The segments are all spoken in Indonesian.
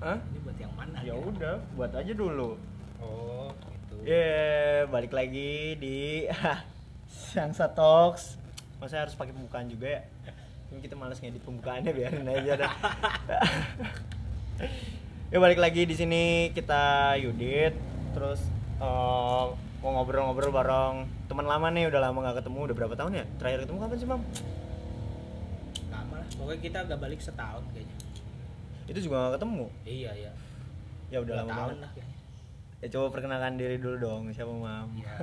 Hah? Ini buat yang mana? Ya udah, buat aja dulu. Oh, gitu. Balik lagi di Siangsa Talks. Masa harus pakai pembukaan juga ya? Ini kita malas ngedit pembukaannya, biarin aja dah. Ya balik lagi di sini kita Judith, terus mau ngobrol-ngobrol bareng teman lama nih, udah lama nggak ketemu, udah berapa tahun ya? Terakhir ketemu kapan sih, Mam? Lama lah, pokoknya kita nggak balik setahun kayaknya. Itu juga nggak ketemu? Iya. Ya udah lama tahun banget. Lah kayaknya. Ya coba perkenalkan diri dulu dong, siapa Mam? Iya.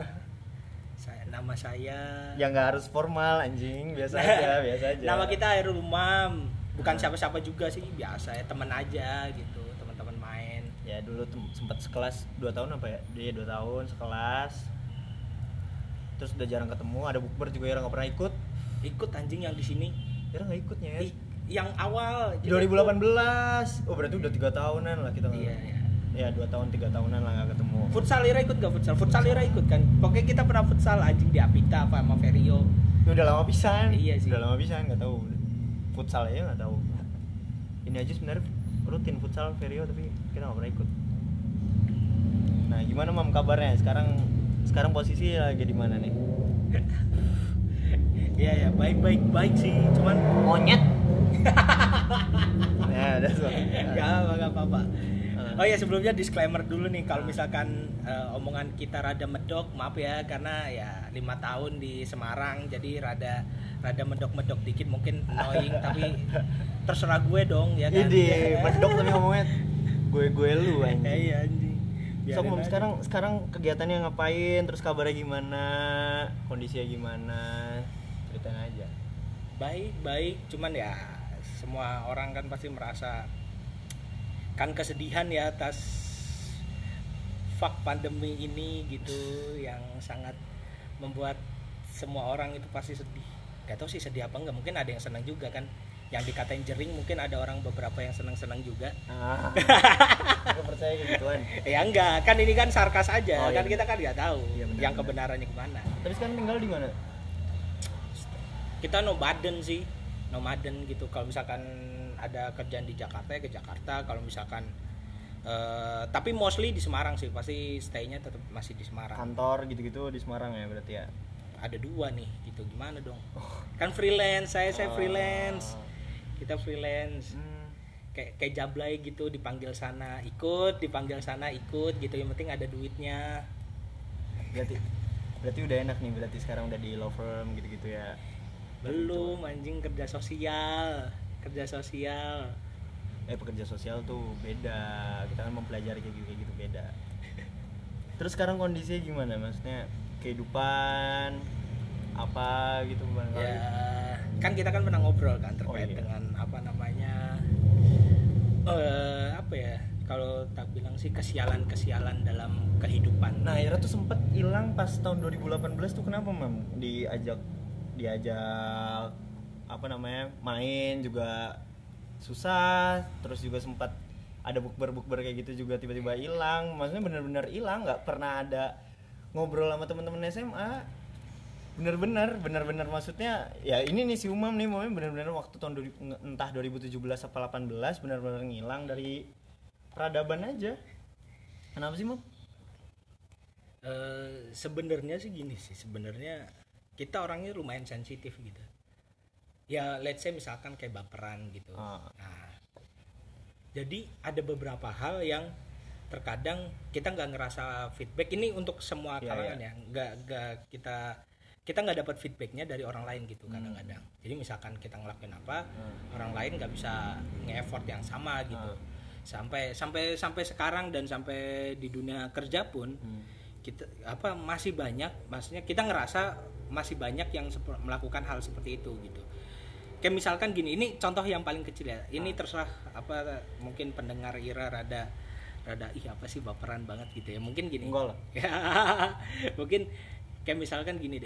Nama saya. Ya nggak harus formal anjing, biasa aja, biasa aja. Nama kita Airu Rumam, bukan siapa-siapa juga sih, biasa ya, teman aja gitu, teman-teman main. Ya dulu sempat sekelas 2 tahun apa ya? Dia 2 tahun sekelas. Terus udah jarang ketemu, ada bukber juga yang nggak pernah ikut. Ikut anjing yang di sini. Jarang nggak ikutnya ya. Yang awal 2018. Oh berarti udah 3 tahunan lah kita. Iya. Ya 2 tahun 3 tahunan lah gak ketemu. Futsal Lira ikut gak futsal? Futsal Lira ikut kan. Pokoknya kita pernah futsal anjing di Apita apa sama Ferio. Ya udah lama pisan. Iya sih. Udah lama pisan enggak tahu. Futsal aja enggak tahu. Ini aja sebenarnya rutin futsal Ferio tapi kita enggak pernah ikut. Nah, gimana Mam kabarnya? Sekarang posisi lagi di mana nih? Iya, baik sih. Cuman monyet. Nah, that's all. Gak apa-apa. Oh ya, sebelumnya disclaimer dulu nih, kalau misalkan omongan kita rada medok, maaf ya, karena ya 5 tahun di Semarang, jadi rada medok-medok dikit mungkin annoying, tapi terserah gue dong ya kan. Jadi medok tapi ngomongnya gue lu anjing. Iya anjing. So, sekarang kegiatannya ngapain, terus kabarnya gimana, kondisinya gimana, ceritain aja. Baik, cuman ya semua orang kan pasti merasa kan kesedihan ya atas pandemi ini gitu, yang sangat membuat semua orang itu pasti sedih. Gak tau sih sedih apa enggak, mungkin ada yang senang juga kan. Yang dikatain jering mungkin ada orang beberapa yang senang-senang juga. Aku percaya gituan. Ya enggak, kan ini kan sarkas aja, kan iya. Kita kan gak tahu iya, yang kebenarannya kemana. Terus kan tinggal di mana? Kita nomaden gitu. Kalau misalkan ada kerjaan di Jakarta ya ke Jakarta, kalau misalkan tapi mostly di Semarang sih, pasti stay-nya tetap masih di Semarang. Kantor gitu-gitu di Semarang ya berarti ya. Ada 2 nih gitu, gimana dong? Oh. Kan freelance, saya freelance. Kita freelance. Kayak jablay gitu, dipanggil sana ikut gitu, yang penting ada duitnya. Berarti udah enak nih, berarti sekarang udah di law firm gitu-gitu ya. Belum anjing, kerja sosial. Pekerja sosial tuh beda, kita kan mempelajari kayak gitu beda. Terus sekarang kondisinya gimana, maksudnya kehidupan apa gitu barangkali ya, kan kita kan pernah ngobrol kan terkait dengan apa namanya apa ya, kalau tak bilang sih kesialan dalam kehidupan. Nah, Ira tuh sempet hilang pas tahun 2018 tuh, kenapa Mam? Diajak apa namanya main juga susah, terus juga sempat ada bukber kayak gitu juga tiba-tiba hilang. Maksudnya benar-benar hilang, nggak pernah ada ngobrol sama teman-teman SMA. Bener-bener maksudnya ya ini nih si Umam nih, momen bener-bener waktu tahun entah 2017 atau 18 bener-bener ngilang dari peradaban aja. Kenapa sih Mam? Sebenarnya sih gini sih, sebenarnya kita orangnya lumayan sensitif gitu. Ya let's say misalkan kayak baperan gitu. Nah, jadi ada beberapa hal yang terkadang kita nggak ngerasa feedback. Ini untuk semua kalangan ya, nggak kita nggak dapat feedbacknya dari orang lain gitu kadang-kadang. Jadi misalkan kita ngelakuin apa, orang lain nggak bisa nge-effort yang sama gitu. Sampai sekarang dan sampai di dunia kerja pun kita masih banyak, maksudnya kita ngerasa masih banyak yang melakukan hal seperti itu gitu. Kayak misalkan gini, ini contoh yang paling kecil ya. Ini terserah mungkin pendengar Ira rada apa sih baperan banget gitu ya. Mungkin gini. Enggak lah. Mungkin kayak misalkan gini deh.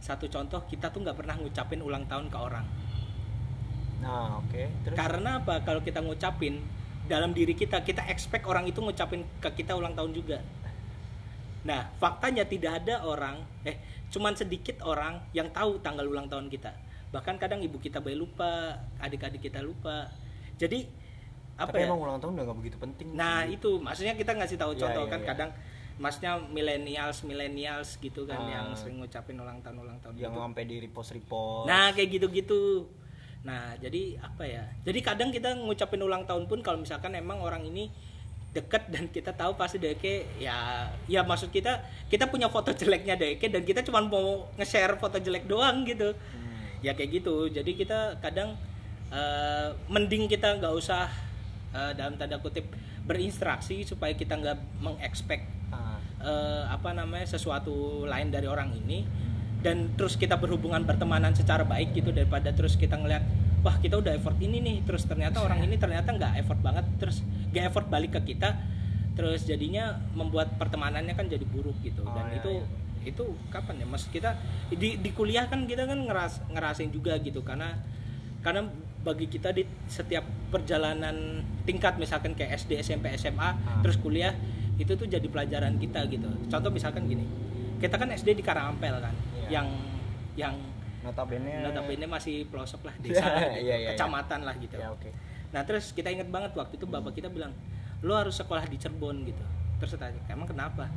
Satu contoh, kita tuh nggak pernah ngucapin ulang tahun ke orang. Nah, oke. Terus? Karena apa? Kalau kita ngucapin dalam diri kita expect orang itu ngucapin ke kita ulang tahun juga. Nah, faktanya tidak ada orang, cuman sedikit orang yang tahu tanggal ulang tahun kita. Bahkan kadang ibu kita bayi lupa, adik-adik kita lupa. Jadi apa tapi ya? Emang ulang tahun udah gak begitu penting. Nah sih. Itu maksudnya kita ngasih tahu contoh ya, kan ya. Kadang maksudnya millennials gitu kan yang sering ngucapin ulang tahun yang gitu. Sampai di repost. Nah kayak gitu-gitu. Nah jadi apa ya? Jadi kadang kita ngucapin ulang tahun pun kalau misalkan emang orang ini deket dan kita tahu pasti DK ya maksud kita punya foto jeleknya DK dan kita cuma mau nge-share foto jelek doang gitu. Ya kayak gitu. Jadi kita kadang mending kita nggak usah dalam tanda kutip berinteraksi supaya kita nggak mengekspek sesuatu lain dari orang ini dan terus kita berhubungan pertemanan secara baik gitu daripada terus kita ngelihat wah kita udah effort ini nih terus ternyata orang ini ternyata nggak effort banget terus nggak effort balik ke kita terus jadinya membuat pertemanannya kan jadi buruk gitu dan itu kapan ya maksud kita di kuliah kan kita kan ngerasain juga gitu karena bagi kita di setiap perjalanan tingkat misalkan kayak SD SMP SMA terus kuliah itu tuh jadi pelajaran kita gitu contoh misalkan gini kita kan SD di Karangampel kan yang notabene masih pelosok lah desa kecamatan lah gitu nah terus kita ingat banget waktu itu bapak kita bilang lo harus sekolah di Cirebon gitu terus saya tanya emang kenapa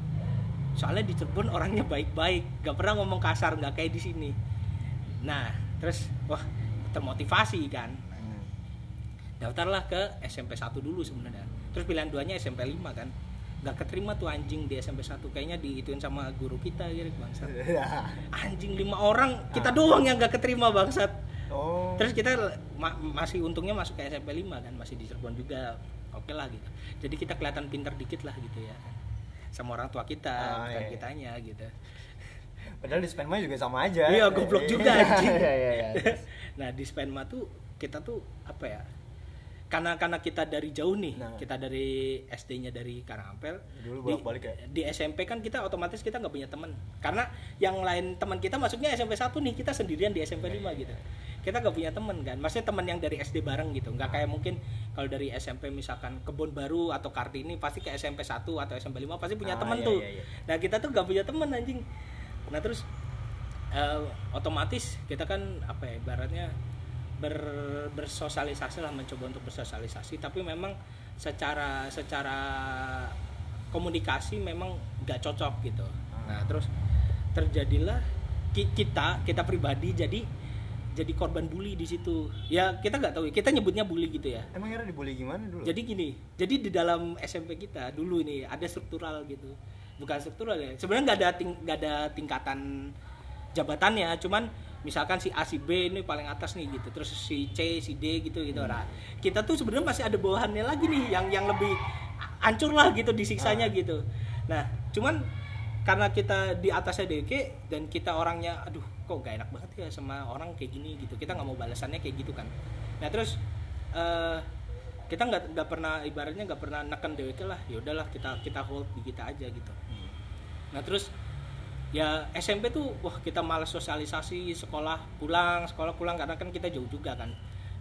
soalnya di Cirebon orangnya baik-baik gak pernah ngomong kasar gak kayak di sini nah terus wah termotivasi kan daftarlah ke SMP 1 dulu sebenarnya terus pilihan 2-nya SMP 5 kan gak keterima tuh anjing di SMP 1 kayaknya diituin sama guru kita gitu bangsat anjing 5 orang kita doang yang gak keterima bangsat terus kita masih untungnya masuk ke SMP 5 kan masih di Cirebon juga oke lah gitu jadi kita kelihatan pintar dikit lah gitu ya sama orang tua kita bukan kitanya gitu padahal di Spenma juga sama aja iya goblok juga anjing nah di Spenma tuh kita tuh apa ya karena kita dari jauh nih kita dari SD-nya dari Karangampel dulu bolak-balik ya di SMP kan kita otomatis kita nggak punya teman karena yang lain teman kita masuknya SMP 1 nih kita sendirian di SMP 5 gitu kita nggak punya teman kan maksudnya teman yang dari SD bareng gitu nggak kayak mungkin kalau dari SMP misalkan Kebon Baru atau Kartini pasti ke SMP 1 atau SMP 5 pasti punya teman tuh nah kita tuh nggak punya teman anjing nah terus otomatis kita kan apa ya ibaratnya bersosialisasi lah mencoba untuk bersosialisasi tapi memang secara komunikasi memang nggak cocok gitu nah terus terjadilah kita pribadi jadi korban bully di situ ya kita nggak tahu kita nyebutnya bully gitu ya emang era dibully gimana dulu jadi gini jadi di dalam SMP kita dulu ini ada struktural gitu bukan struktural ya sebenarnya nggak ada tingkatan jabatannya cuman misalkan si A si B ini paling atas nih gitu terus si C si D gitu nah kita tuh sebenarnya masih ada bawahannya lagi nih yang lebih hancur lah gitu disiksanya gitu nah cuman karena kita di atasnya DK dan kita orangnya aduh kok gak enak banget ya sama orang kayak gini gitu kita nggak mau balasannya kayak gitu kan nah terus kita nggak pernah ibaratnya nggak pernah neken DK lah ya udahlah kita hold di kita aja gitu nah terus ya SMP tuh wah kita malas sosialisasi sekolah pulang karena kan kita jauh juga kan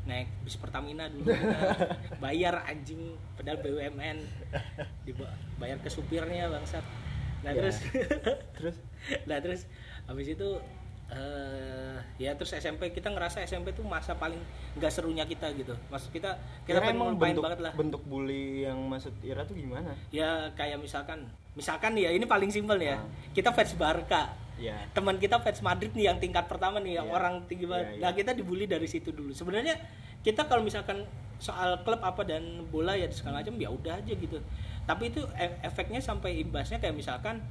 naik bis Pertamina dulu bayar anjing pedal BUMN bayar ke supirnya bangsat nah ya. terus habis itu ya terus SMP kita ngerasa SMP tuh masa paling nggak serunya kita gitu maksud kita pengen main banget lah bentuk bully yang maksud Ira tuh gimana ya kayak misalkan ya ini paling simpel ya kita fans Barca teman kita fans Madrid nih yang tingkat pertama nih yang orang tinggi banget nah kita dibully dari situ dulu sebenarnya kita kalau misalkan soal klub apa dan bola ya segala macam ya udah aja gitu tapi itu efeknya sampai imbasnya kayak misalkan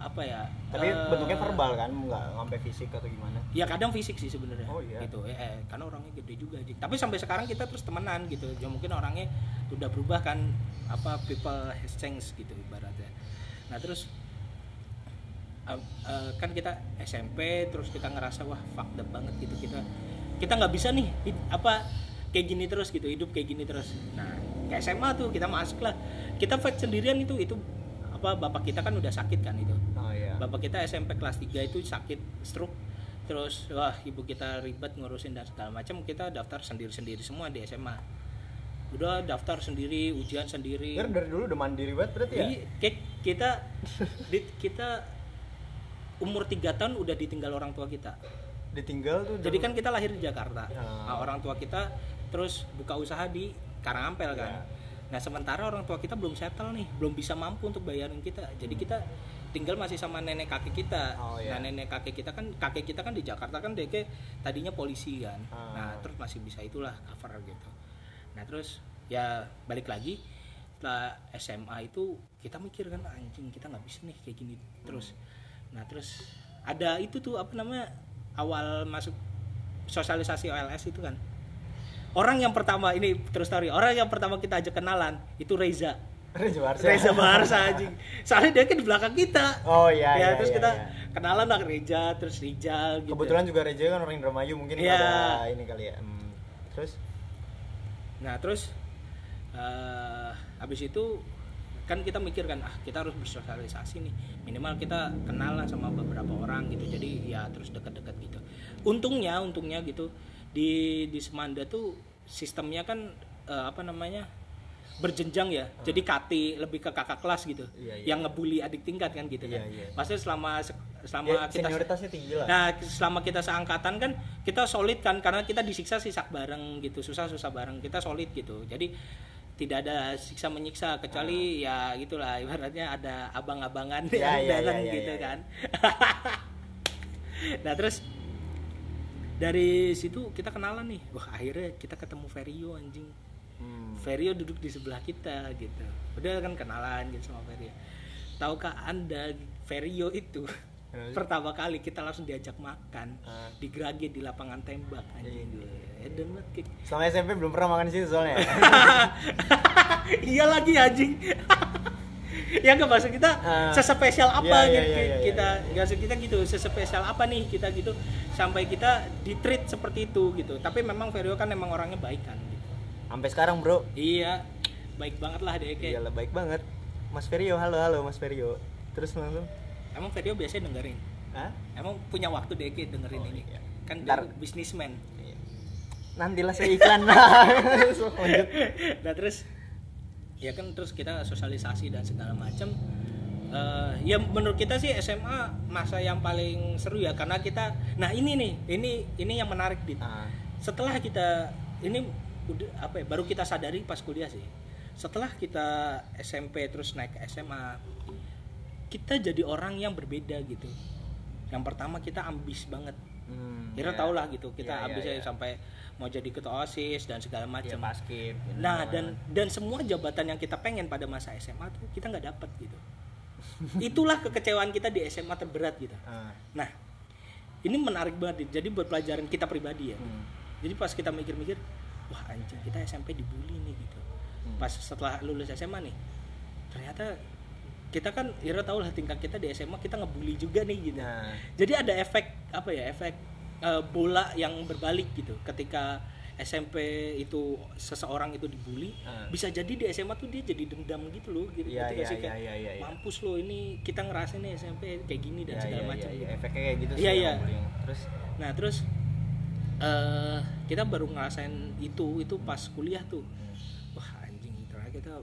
apa ya tapi bentuknya verbal kan nggak sampai fisik atau gimana ya kadang fisik sih sebenarnya gitu karena orangnya gede juga aja tapi sampai sekarang kita terus temenan gitu ya mungkin orangnya udah berubah kan apa people has changed gitu ibaratnya nah terus kan kita SMP terus kita ngerasa wah fucked up banget gitu kita nggak bisa nih apa kayak gini terus gitu hidup kayak gini terus nah kayak SMA tuh kita masuk lah kita fight sendirian itu apa bapak kita kan udah sakit kan itu bapak kita SMP kelas 3 itu sakit stroke terus wah ibu kita ribet ngurusin dan segala macam kita daftar sendiri semua di SMA udah daftar sendiri ujian sendiri dari dulu udah mandiri banget berarti ya kita umur 3 tahun udah ditinggal orang tua kita ditinggal tuh jadi kan kita lahir di Jakarta nah, orang tua kita terus buka usaha di Karangampel kan. Yeah. Nah sementara orang tua kita belum settle nih, belum bisa mampu untuk bayarin kita. Jadi kita tinggal masih sama nenek kakek kita. Oh, yeah. Nah nenek kakek kita kan di Jakarta kan deke tadinya polisi kan. Oh. Nah terus masih bisa itulah cover gitu. Nah terus ya balik lagi setelah SMA itu kita mikir kan anjing kita nggak bisa nih kayak gini terus. Nah terus ada itu tuh apa namanya awal masuk sosialisasi OLS itu kan. Orang yang pertama ini terus story. Orang yang pertama kita ajak kenalan itu Reza. Reza Barsa anjing. Soalnya dia kan di belakang kita. Oh iya. Ya, iya terus iya, kita iya. Kenalan lah Reza, terus Rijal gitu. Kebetulan juga Reza kan orang Indramayu mungkin ya. Ada ini kali ya. Terus nah, terus habis itu kan kita mikir kan ah kita harus bersosialisasi nih. Minimal kita kenalan sama beberapa orang gitu. Jadi ya terus dekat-dekat gitu. Untungnya gitu. Di Semanda tuh sistemnya kan apa namanya berjenjang ya. Jadi kati lebih ke kakak kelas gitu. Yang ngebully adik tingkat kan gitu kan. Maksudnya selama kita senioritasnya tinggi lah. Nah, selama kita seangkatan kan kita solid kan karena kita disiksa sisak bareng gitu, susah-susah bareng. Kita solid gitu. Jadi tidak ada siksa menyiksa kecuali ya gitulah ibaratnya ada abang-abangan dan gitu kan. Nah, terus dari situ kita kenalan nih, wah akhirnya kita ketemu Ferio anjing. Ferio duduk di sebelah kita gitu. Udah kan kenalan gitu sama Ferio. Tahukah Anda Ferio itu pertama kali kita langsung diajak makan di Grage di lapangan tembak anjing. Eden banget kick. Selama SMP belum pernah makan di situ soalnya. Iya lagi anjing. Ya nggak bahasa kita sespesial apa kita gitu sespesial apa nih kita gitu sampai kita ditreat seperti itu gitu. Tapi memang Ferio kan memang orangnya baik kan gitu. Sampai sekarang bro. Iya baik banget lah deh kayak. Iyalah baik banget Mas Ferio, halo Mas Ferio. Terus langsung emang Ferio biasanya dengerin? Hah? Emang punya waktu deh kayak dengerin ini iya. Kan bisnismen iya. Nantilah saya iklan. Nah terus ya kan terus kita sosialisasi dan segala macam. Ya menurut kita sih SMA masa yang paling seru ya karena kita nah ini nih ini yang menarik Dit. Setelah kita ini udah apa ya baru kita sadari pas kuliah sih. Setelah kita SMP terus naik ke SMA kita jadi orang yang berbeda gitu. Yang pertama kita ambis banget. Kira tau lah gitu kita ambis aja sampai mau jadi ketua OSIS dan segala macam. Ya, nah dan semua jabatan yang kita pengen pada masa SMA tuh kita nggak dapat gitu. Itulah kekecewaan kita di SMA terberat gitu. Nah ini menarik banget jadi buat pelajaran kita pribadi ya. Jadi pas kita mikir-mikir wah anjing kita SMP dibully nih gitu. Pas setelah lulus SMA nih ternyata kita kan Ira tau lah tingkat kita di SMA kita ngebully juga nih gitu. Jadi ada efek bola yang berbalik gitu. Ketika SMP itu seseorang itu dibully, bisa jadi di SMA tuh dia jadi dendam gitu loh gitu. Mampus loh ini kita ngerasain nih SMP kayak gini dan segala macam. Efeknya kayak gitu sih. Terus nah terus kita baru ngerasain itu pas kuliah tuh. Wah, anjing kita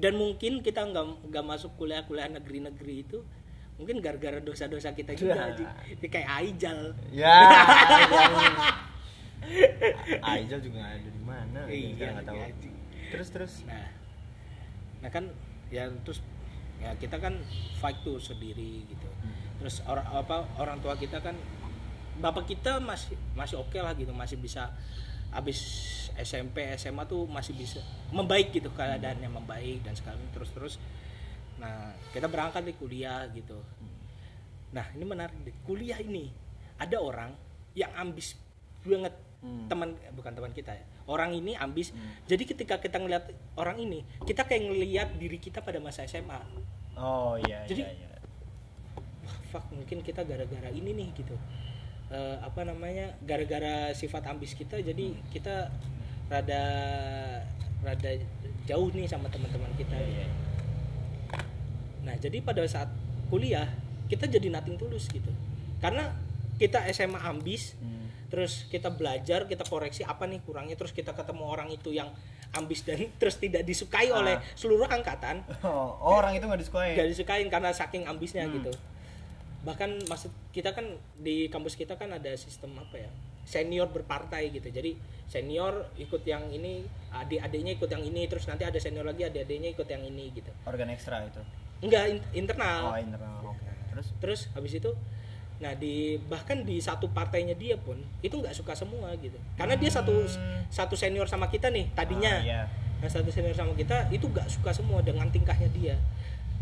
dan mungkin kita nggak masuk kuliah negeri itu mungkin gara-gara dosa-dosa kita juga anjing. Kayak Aijal. Ya. Aijal juga ada di mana? Kita nggak tahu. Terus. Nah kan ya terus ya kita kan fight tuh sendiri gitu. Terus orang tua kita kan bapak kita masih oke lah gitu, masih bisa abis SMP SMA tuh masih bisa membaik gitu keadaannya membaik dan sekarang terus. Nah kita berangkat di kuliah gitu. Nah ini menarik di kuliah ini ada orang yang ambis banget. Bukan teman kita ya. Orang ini ambis. Jadi ketika kita ngelihat orang ini kita kayak ngelihat diri kita pada masa SMA. Oh iya. Jadi fuck mungkin kita gara-gara ini nih gitu. Apa namanya gara-gara sifat ambis kita jadi kita rada jauh nih sama teman-teman kita. Nah jadi pada saat kuliah kita jadi nothing tulus gitu karena kita SMA ambis terus kita belajar kita koreksi apa nih kurangnya terus kita ketemu orang itu yang ambis dan terus tidak disukai oleh seluruh angkatan. Orang itu nggak disukain karena saking ambisnya gitu bahkan maksud kita kan di kampus kita kan ada sistem apa ya senior berpartai gitu. Jadi senior ikut yang ini, adik-adiknya ikut yang ini, terus nanti ada senior lagi adik-adiknya ikut yang ini gitu. Organ ekstra itu? Enggak, internal. Oh, internal. Oke. Okay. Terus habis itu, nah di bahkan di satu partainya dia pun itu nggak suka semua gitu. Karena dia satu senior sama kita nih tadinya. Yeah. Nah, satu senior sama kita itu nggak suka semua dengan tingkahnya dia.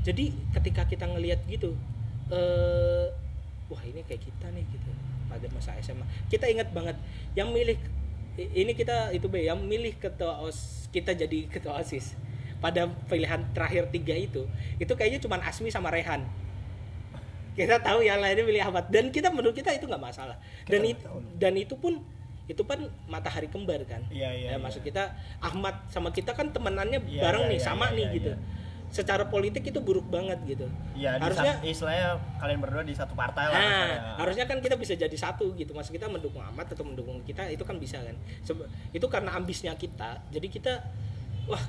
Jadi ketika kita ngelihat gitu, wah ini kayak kita nih gitu pada masa SMA. Kita ingat banget yang milih ini kita itu B, yang milih ketua OS, kita jadi ketua OSIS pada pilihan terakhir 3 itu kayaknya cuma Asmi sama Rehan. Kita tahu yang lainnya milih Ahmad, dan kita menurut kita itu nggak masalah. Dan kita itu pun matahari kembar kan. Iya. Maksud kita Ahmad sama kita kan temenannya bareng nih, sama nih gitu. Secara politik itu buruk banget gitu. Iya, harusnya istilahnya kalian berdua di satu partai lah. Harusnya kan kita bisa jadi satu gitu. Maksud kita mendukung Ahmad atau mendukung kita itu kan bisa kan. Itu karena ambisnya kita. Jadi kita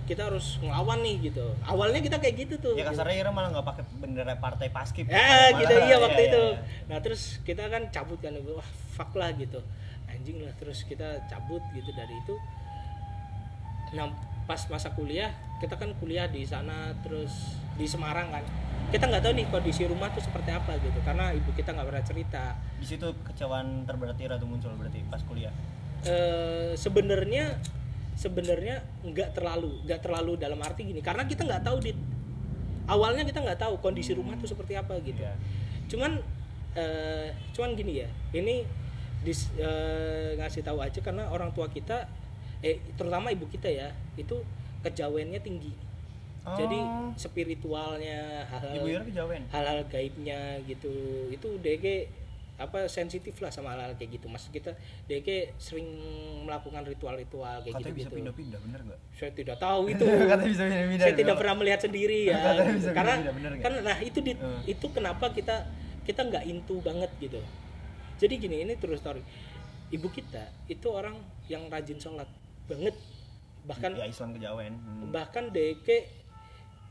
kita harus ngelawan nih gitu. Awalnya kita kayak gitu tuh. Ya kasarnya gitu. Ira malah nggak pakai bendera partai Paskib. Waktu itu. Nah terus kita kan cabut kan, fuck lah gitu, anjing lah. Terus kita cabut gitu dari itu. Nah pas masa kuliah, kita kan kuliah di sana terus di Semarang kan. Kita nggak tahu nih kondisi rumah tuh seperti apa gitu, karena ibu kita nggak pernah cerita. Di situ kecewaan terberat Ira tuh muncul berarti pas kuliah. Sebenarnya nggak terlalu dalam arti gini, karena kita nggak tahu awalnya kita nggak tahu kondisi rumah tuh seperti apa gitu. Yeah. Cuman gini ya, ini ngasih tahu aja karena orang tua kita, terutama ibu kita ya, itu kejawennya tinggi. Oh. Jadi spiritualnya, hal-hal gaibnya gitu, itu DG sensitif lah sama hal-hal kayak gitu. Maksud kita DG sering melakukan ritual-ritual kayak gitu. Katanya bisa pindah-pindah, bener nggak? Saya tidak tahu itu. Saya tidak pernah melihat sendiri ya. Karena itu kenapa kita nggak into banget gitu. Jadi gini, ini true story. Ibu kita itu orang yang rajin sholat banget. Bahkan ya, Islam kejawen. Bahkan DG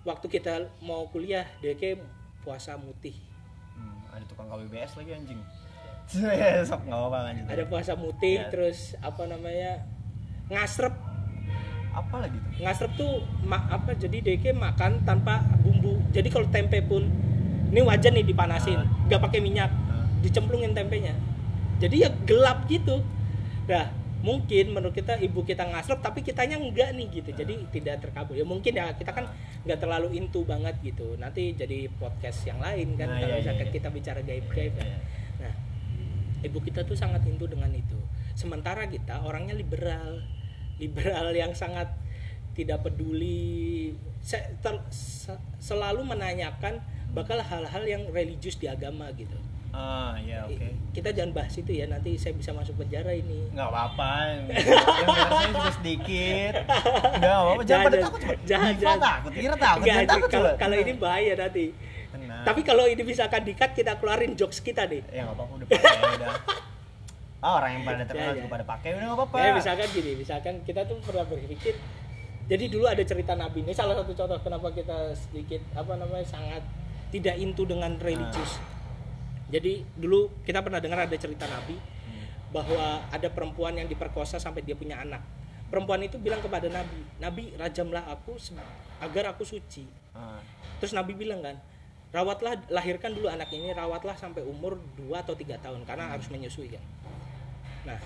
waktu kita mau kuliah, DG puasa mutih. Ada tukang KWBS lagi anjing. Sok enggak apa-apa anjing. Ada puasa mutih ya. Terus ngasrep. Apa lagi tuh? Ngasrep tuh jadi DG makan tanpa bumbu. Jadi kalau tempe pun ini wajan nih dipanasin, enggak pakai minyak. Dicemplungin tempenya. Jadi ya gelap gitu. Nah, mungkin menurut kita ibu kita ngasrep tapi kitanya enggak nih gitu. Jadi tidak terkabul. Ya mungkin ya kita kan enggak terlalu into banget gitu. Nanti jadi podcast yang lain kan kalau misalkan kita bicara gaib-gaib. Nah, ibu kita tuh sangat into dengan itu. Sementara kita orangnya liberal yang sangat tidak peduli, selalu menanyakan bakal hal-hal yang religius di agama gitu. Okay. Kita jangan bahas itu ya, nanti saya bisa masuk penjara ini. Enggak apa-apa. Yang saya sedikit. Enggak apa-apa, jangan pada takut. Jangan takut. Kira takut. Kalau ini bahaya nanti. Tenang. Tapi kalau ini bisa di-cut, kita keluarin jokes kita deh. Ya enggak apa-apa, udah pakai udah. Orang yang pada terkenal juga pada pakai, udah enggak apa-apa. Ya misalkan gini, kita tuh pernah berpikir. Jadi dulu ada cerita Nabi. Ini salah satu contoh kenapa kita sedikit sangat tidak into dengan religius. Jadi dulu kita pernah dengar ada cerita Nabi bahwa ada perempuan yang diperkosa sampai dia punya anak. Perempuan itu bilang kepada Nabi, "Nabi, rajamlah aku agar aku suci." Terus Nabi bilang kan, lahirkan dulu anak ini, rawatlah sampai umur 2 atau 3 tahun karena harus menyusui kan. Nah,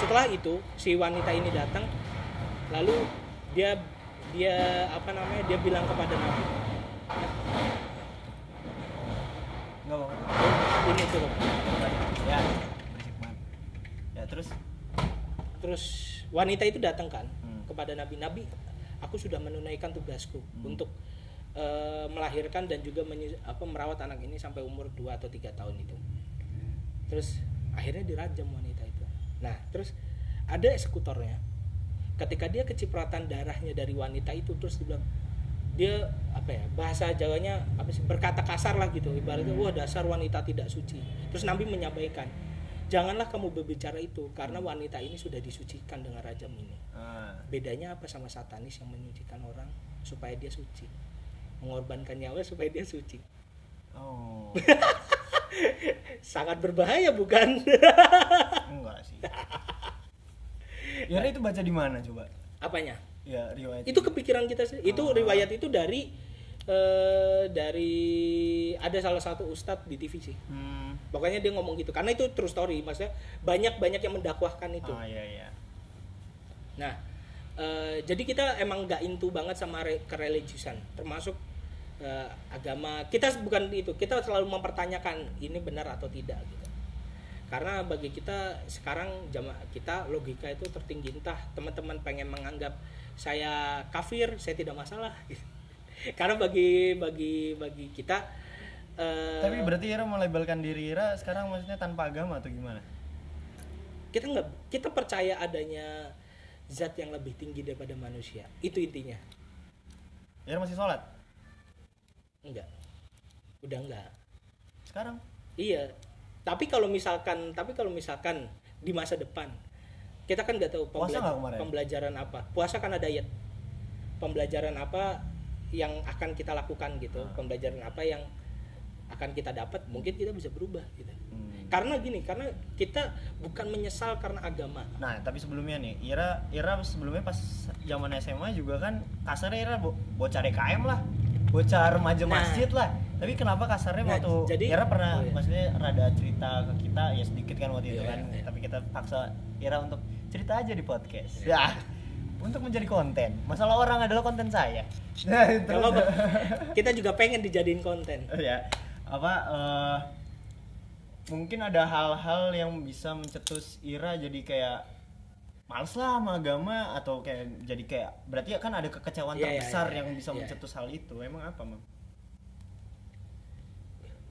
setelah itu si wanita ini datang, lalu dia bilang kepada Nabi, ini itu loh. Ya, berisik banget. Ya, terus wanita itu datang kan kepada Nabi, aku sudah menunaikan tugasku untuk melahirkan dan juga merawat anak ini sampai umur 2 atau 3 tahun itu. Terus akhirnya dirajam wanita itu. Nah, terus ada eksekutornya. Ketika dia kecipratan darahnya dari wanita itu, terus dia bahasa Jawanya berkata kasar lah gitu, ibaratnya dasar wanita tidak suci. Terus Nabi menyampaikan, janganlah kamu berbicara itu karena wanita ini sudah disucikan dengan rajam ini. Bedanya apa sama satanis yang menyucikan orang supaya dia suci, mengorbankan nyawa supaya dia suci? Sangat berbahaya bukan? Enggak sih. Ya itu baca di mana coba? Apanya? Ya riwayat. Itu kepikiran kita sih. Itu riwayat itu dari ada salah satu ustadz di TV sih. Pokoknya dia ngomong gitu. Karena itu true story, maksudnya banyak yang mendakwahkan itu. Ah iya iya. Nah, jadi kita emang nggak into banget sama kereligiusan, termasuk agama. Kita bukan itu. Kita selalu mempertanyakan ini benar atau tidak gitu. Karena bagi kita sekarang jamaah kita logika itu tertinggi. Entah teman-teman pengen menganggap saya kafir, saya tidak masalah gitu. Karena bagi kita tapi berarti Ira melabelkan diri Ira sekarang maksudnya tanpa agama atau gimana? Kita percaya adanya zat yang lebih tinggi daripada manusia. Itu intinya. Ira masih sholat? Enggak, udah enggak sekarang. Iya, tapi kalau misalkan di masa depan kita kan nggak tahu pembelajaran apa, puasa kan ada ayat pembelajaran apa yang akan kita lakukan gitu, pembelajaran apa yang akan kita dapat, mungkin kita bisa berubah gitu. Karena kita bukan menyesal karena agama. Nah tapi sebelumnya nih Ira sebelumnya pas zaman SMA juga kan kasarnya Ira bocah DKM lah, bocah remaja masjid lah. Tapi kenapa kasarnya waktu Ira pernah maksudnya rada cerita ke kita ya sedikit kan waktu itu kan. Tapi kita paksa Ira untuk cerita aja di podcast. Ya. Untuk menjadi konten. Masalah orang adalah konten saya. Nah, terus kita juga pengen dijadiin konten. Ya. Mungkin ada hal-hal yang bisa mencetus Ira jadi kayak males lah sama agama atau kayak jadi kayak berarti kan ada kekecewaan terbesar yang bisa mencetus hal itu. Emang apa, Mam?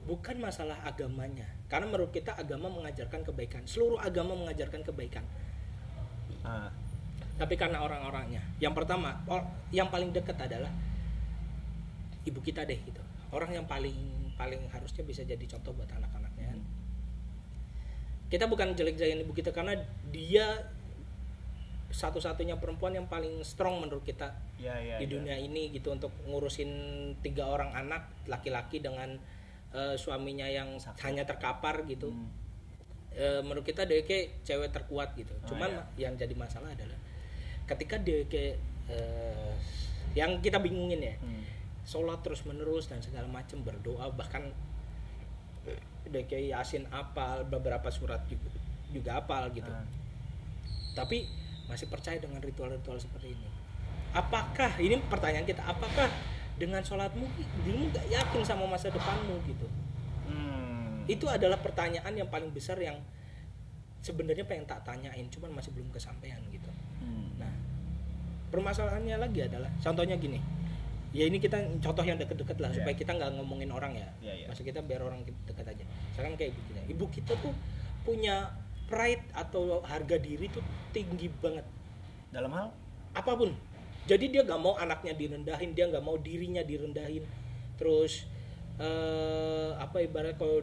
Bukan masalah agamanya. Karena menurut kita agama mengajarkan kebaikan. Seluruh agama mengajarkan kebaikan. Tapi karena orang-orangnya. Yang pertama, yang paling dekat adalah ibu kita deh gitu. Orang yang paling harusnya bisa jadi contoh buat anak-anaknya. Kita bukan jelek-jelekin ibu kita karena dia satu-satunya perempuan yang paling strong menurut kita di dunia ini gitu, untuk ngurusin 3 orang anak laki-laki dengan suaminya yang hanya terkapar gitu. Menurut kita DK cewek terkuat gitu. Cuman yang jadi masalah adalah ketika DK yang kita bingungin ya, sholat terus-menerus dan segala macam, berdoa, bahkan DK Yasin apal, beberapa surat juga apal gitu, tapi masih percaya dengan ritual-ritual seperti ini. Apakah, ini pertanyaan kita, apakah dengan sholatmu, dirimu gak yakin sama masa depanmu gitu? Itu adalah pertanyaan yang paling besar yang sebenarnya pengen tak tanyain, cuman masih belum kesampaian gitu. Nah, permasalahannya lagi adalah, contohnya gini, ya ini kita contoh yang deket-deket lah, supaya kita gak ngomongin orang ya. Maksud kita biar orang deket aja. Sekarang kayak ibu kita tuh punya pride atau harga diri tuh tinggi banget dalam hal apapun. Jadi dia nggak mau anaknya direndahin, dia nggak mau dirinya direndahin. Terus ibarat kalau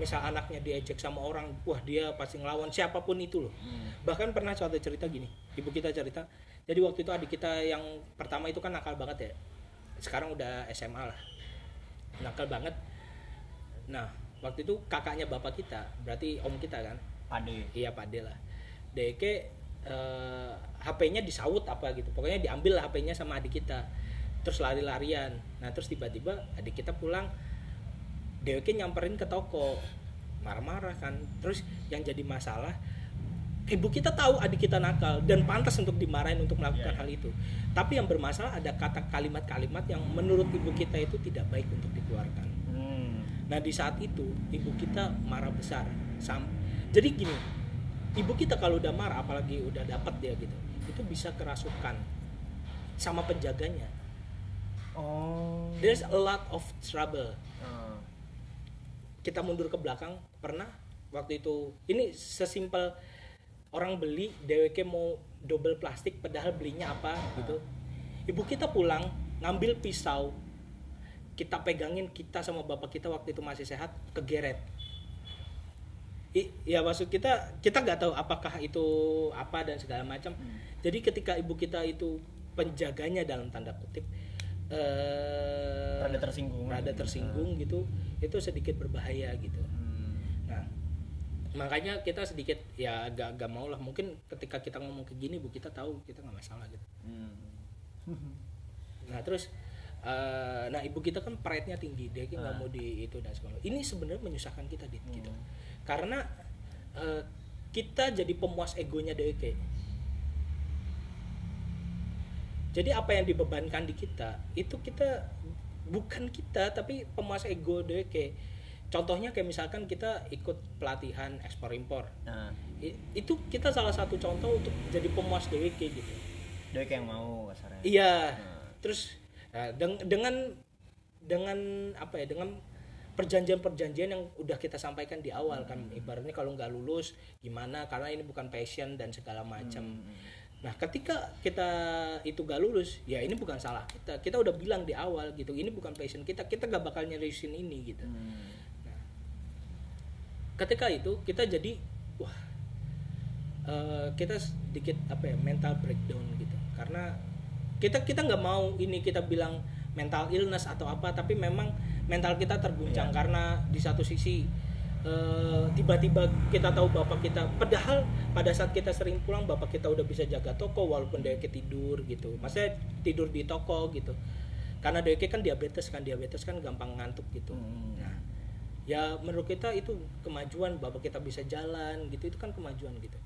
misal anaknya diejek sama orang, wah dia pasti ngelawan siapapun itu loh. Bahkan pernah suatu cerita gini, ibu kita cerita. Jadi waktu itu adik kita yang pertama itu kan nakal banget ya. Sekarang udah SMA lah, nakal banget. Nah waktu itu kakaknya bapak kita, berarti om kita kan. Pade. Iya Pade lah. DK HP-nya disaut apa gitu. Pokoknya diambil lah HP-nya sama adik kita. Terus lari-larian. Nah, terus tiba-tiba adik kita pulang, DK nyamperin ke toko. Marah-marah kan. Terus yang jadi masalah, ibu kita tahu adik kita nakal dan pantas untuk dimarahin untuk melakukan hal itu. Tapi yang bermasalah ada kalimat-kalimat yang menurut ibu kita itu tidak baik untuk dikeluarkan. Nah, di saat itu ibu kita marah besar. Jadi gini, ibu kita kalau udah marah, apalagi udah dapat dia gitu, itu bisa kerasukan sama penjaganya. There's a lot of trouble. Kita mundur ke belakang, pernah waktu itu, ini sesimpel orang beli DWK mau double plastik, padahal belinya apa gitu. Ibu kita pulang, ngambil pisau, kita pegangin, kita sama bapak kita waktu itu masih sehat, kegeret. Ya maksud kita nggak tahu apakah itu apa dan segala macam. Jadi ketika ibu kita itu penjaganya dalam tanda kutip rada tersinggung gitu, itu sedikit berbahaya gitu. Makanya kita sedikit ya agak mau lah, mungkin ketika kita ngomong kayak gini Bu, kita tahu kita nggak masalah gitu. Nah terus nah ibu kita kan pride-nya tinggi, dia kan nggak mau di itu dan segala. Ini sebenarnya menyusahkan kita Dit, gitu. Karena kita jadi pemuas egonya Deke. Jadi apa yang dibebankan di kita itu kita bukan kita, tapi pemuas ego Deke. Contohnya kayak misalkan kita ikut pelatihan ekspor impor, itu kita salah satu contoh untuk jadi pemuas DWK gitu. DWK yang mau kasarnya. Iya. Terus dengan apa ya, dengan perjanjian-perjanjian yang udah kita sampaikan di awal kan, ibaratnya kalau nggak lulus gimana karena ini bukan passion dan segala macam. Nah ketika kita itu gak lulus, ya ini bukan salah kita. Kita udah bilang di awal gitu, ini bukan passion kita gak bakal nyeriusin ini gitu. Nah, ketika itu kita jadi kita sedikit apa ya, mental breakdown gitu. Karena kita gak mau ini kita bilang mental illness atau apa, tapi memang mental kita terguncang karena di satu sisi tiba-tiba kita tahu bapak kita, padahal pada saat kita sering pulang bapak kita udah bisa jaga toko walaupun Deke tidur gitu, maksudnya tidur di toko gitu, karena Deke kan diabetes kan gampang ngantuk gitu. Nah ya menurut kita itu kemajuan, bapak kita bisa jalan gitu, itu kan kemajuan gitu.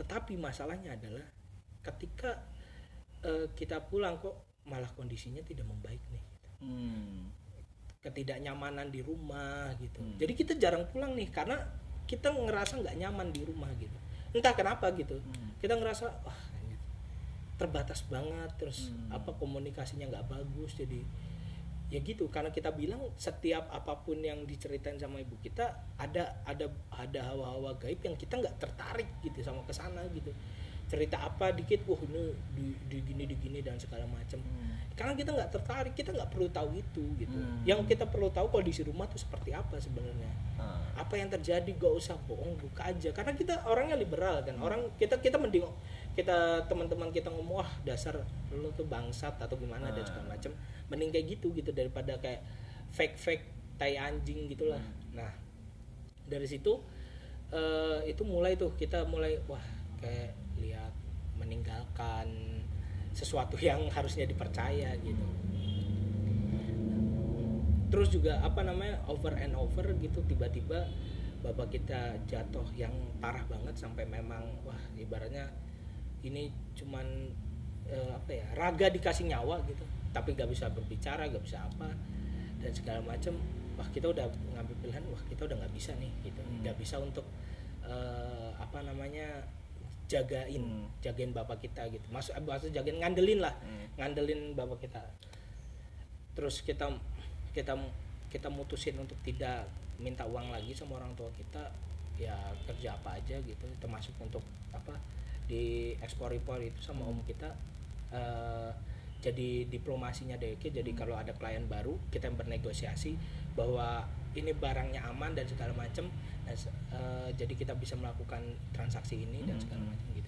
Tetapi masalahnya adalah ketika kita pulang kok malah kondisinya tidak membaik nih gitu. Ketidaknyamanan di rumah gitu. Jadi kita jarang pulang nih karena kita ngerasa nggak nyaman di rumah gitu. Entah kenapa gitu. Kita ngerasa terbatas banget, terus apa komunikasinya nggak bagus, jadi ya gitu. Karena kita bilang setiap apapun yang diceritain sama ibu kita ada hawa-hawa gaib yang kita nggak tertarik gitu sama kesana gitu. Cerita apa dikit, ini digini dan segala macam. Karena kita nggak tertarik, kita nggak perlu tahu itu gitu. Yang kita perlu tahu kondisi rumah tuh seperti apa sebenarnya. Apa yang terjadi, gak usah bohong, buka aja. Karena kita orangnya liberal kan, orang kita mending kita teman-teman kita ngomong dasar lu tuh bangsat atau gimana dan segala macam. Mending kayak gitu daripada kayak fake tai anjing gitulah. Nah dari situ itu mulai tuh kita mulai kayak lihat meninggalkan sesuatu yang harusnya dipercaya gitu. Terus juga over and over gitu, tiba-tiba bapak kita jatuh yang parah banget sampai memang ibaratnya ini cuman raga dikasih nyawa gitu, tapi gak bisa berbicara, gak bisa apa dan segala macam. Kita udah ngambil pilihan, kita udah gak bisa nih gitu, gak bisa untuk jagain bapak kita gitu, maksud jagain ngandelin bapak kita. Terus kita mutusin untuk tidak minta uang lagi sama orang tua kita, ya kerja apa aja gitu, termasuk untuk di ekspor-impor itu sama om kita. Jadi diplomasinya Deke, jadi kalau ada klien baru kita bernegosiasi bahwa ini barangnya aman dan segala macam, jadi kita bisa melakukan transaksi ini dan segala macam gitu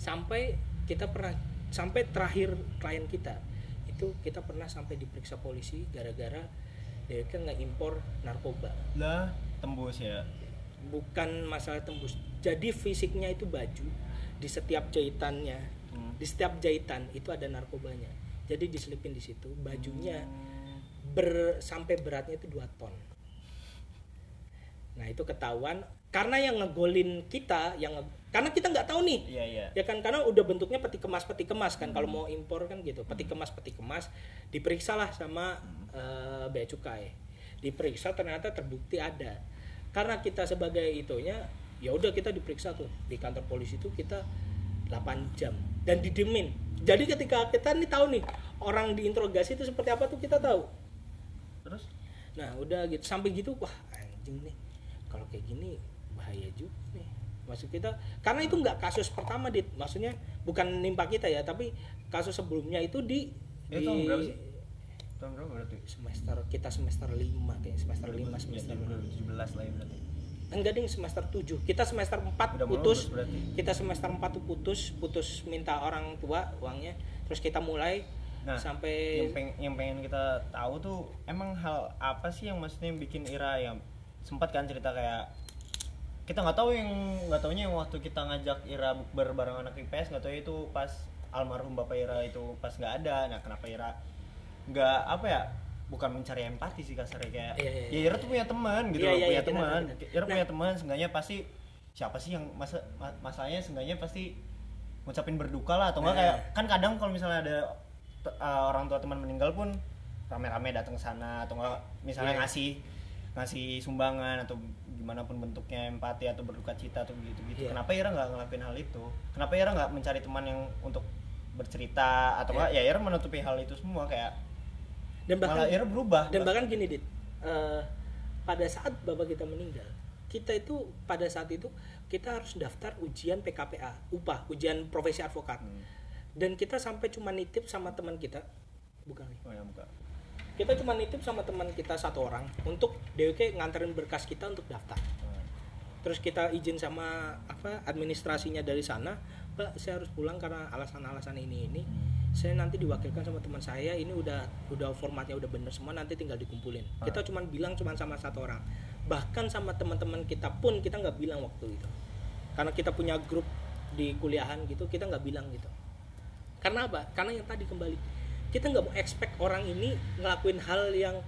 sampai kita pernah sampai terakhir klien kita itu kita pernah sampai diperiksa polisi gara-gara Deke ngeimpor narkoba lah. Tembus ya, bukan masalah tembus, jadi fisiknya itu baju di setiap jahitannya. Di setiap jahitan itu ada narkobanya, jadi diselipin di situ bajunya, sampai beratnya itu 2 ton. Nah itu ketahuan karena yang ngegolin kita, karena kita nggak tahu nih, ya kan, karena udah bentuknya peti kemas kan, kalau mau impor kan gitu, peti kemas. Diperiksalah sama bea cukai, diperiksa ternyata terbukti ada. Karena kita sebagai itunya, ya udah kita diperiksa tuh di kantor polisi itu kita 8 jam dan didemin. Jadi ketika kita nih tahu nih orang diinterogasi itu seperti apa tuh kita tahu. Terus? Nah udah gitu sampai gitu, anjing nih kalau kayak gini bahaya juga nih. Maksud kita karena itu nggak kasus pertama Dit, maksudnya bukan nimpa kita ya, tapi kasus sebelumnya itu di tahun berapa sih? Tahun berapa berarti? Semester 17 lah ya berarti. Enggak ding, semester 7. Kita semester 4 udah putus. Kita semester 4 tuh putus minta orang tua uangnya. Terus kita mulai sampai yang pengen kita tahu tuh emang hal apa sih yang maksudnya bikin Ira, yang sempat kan cerita kayak kita nggak tahu, yang nggak taunya yang waktu kita ngajak Ira bukber bareng anak IPS, nggak tahu itu pas almarhum bapak Ira itu pas nggak ada. Nah kenapa Ira nggak apa ya, bukan mencari empati sih kasarnya, kayak ya Ira tuh punya teman gitu, punya teman, Ira punya teman, seenggaknya pasti siapa sih yang masalahnya seenggaknya pasti ngucapin berduka lah, atau nggak kayak kan kadang kalau misalnya ada orang tua teman meninggal pun rame-rame datang ke sana, atau nggak misalnya ngasih sumbangan atau gimana pun bentuknya, empati atau berduka cita atau gitu-gitu. Kenapa Ira nggak ngelakuin hal itu? Kenapa Ira nggak mencari teman yang untuk bercerita atau nggak? Ya Ira menutupi hal itu semua kayak. Dan bahkan malah Ira berubah. Dan bahkan gini Dit, pada saat bapak kita meninggal, kita itu pada saat itu kita harus daftar ujian PKPA, UPA, ujian profesi advokat. Dan kita sampai cuma nitip sama teman kita, kita cuma nitip sama teman kita satu orang untuk DWK nganterin berkas kita untuk daftar. Terus kita izin sama apa administrasinya dari sana, Pak saya harus pulang karena alasan-alasan ini. Saya nanti diwakilkan sama teman saya, ini udah formatnya udah bener semua, nanti tinggal dikumpulin. Kita cuma bilang cuma sama satu orang. Bahkan sama teman-teman kita pun kita nggak bilang waktu itu. Karena kita punya grup di kuliahan gitu, kita nggak bilang gitu. Karena apa? Karena yang tadi kembali, kita nggak mau expect orang ini ngelakuin hal yang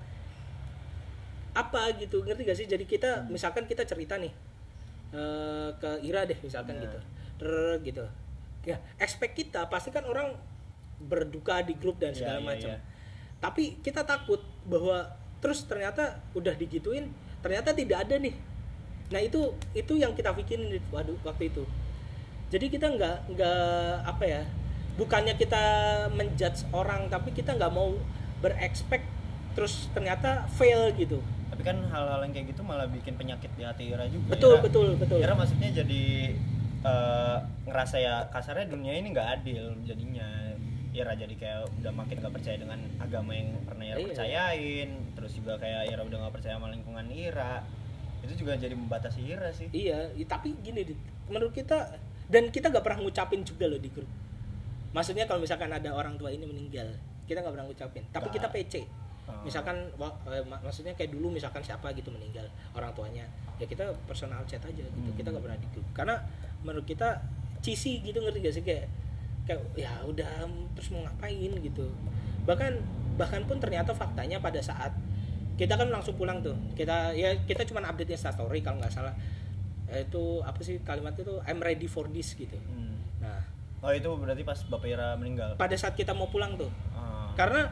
apa gitu, ngerti gak sih? Jadi kita misalkan kita cerita nih ke Ira deh misalkan gitu ya, expect kita pasti kan orang berduka di grup dan segala macam, tapi kita takut bahwa terus ternyata udah digituin ternyata tidak ada nih. Nah itu yang kita pikirin waktu itu. Jadi kita nggak apa ya, bukannya kita menjudge orang, tapi kita nggak mau berexpect terus ternyata fail gitu. Tapi kan hal-hal yang kayak gitu malah bikin penyakit di hati Ira juga. Betul. Ira maksudnya jadi ngerasa ya kasarnya dunia ini nggak adil jadinya. Ira jadi kayak udah makin nggak percaya dengan agama yang pernah Ira percayain. Terus juga kayak Ira udah nggak percaya sama lingkungan Ira. Itu juga jadi membatasi Ira sih. Iya, tapi gini menurut kita, dan kita nggak pernah ngucapin juga loh di grup. Maksudnya kalau misalkan ada orang tua ini meninggal, kita nggak pernah ngucapin. Tapi kita PC. Misalkan, maksudnya kayak dulu misalkan siapa gitu meninggal orang tuanya, ya kita personal chat aja gitu. Kita nggak pernah di grup. Karena menurut kita cheesy gitu, ngerti gak sih? Kayak ya udah terus mau ngapain gitu. Bahkan pun ternyata faktanya pada saat kita kan langsung pulang tuh. Kita cuma update Instastory kalau nggak salah. Itu apa sih kalimat itu? I'm ready for this gitu. Nah. Oh itu berarti pas bapak Ira meninggal? Pada saat kita mau pulang tuh. Karena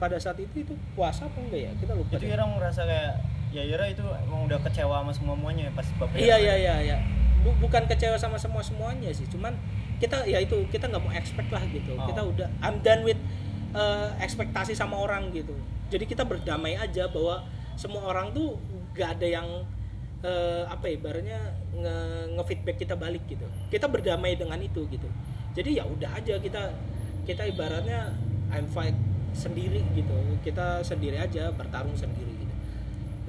pada saat itu puasa apa enggak ya? Kita lupa. Itu Ira ngerasa kayak, ya Ira itu emang udah kecewa sama semuanya pas bapak Ira. Iya. Bukan kecewa sama semuanya sih, cuman kita ya itu, kita nggak mau expect lah gitu. Kita udah I'm done with ekspektasi sama orang gitu. Jadi kita berdamai aja bahwa semua orang tuh nggak ada yang ibaratnya ngefeedback kita balik gitu. Kita berdamai dengan itu gitu. Jadi ya udah aja kita ibaratnya I'm fight sendiri gitu. Kita sendiri aja bertarung sendiri gitu.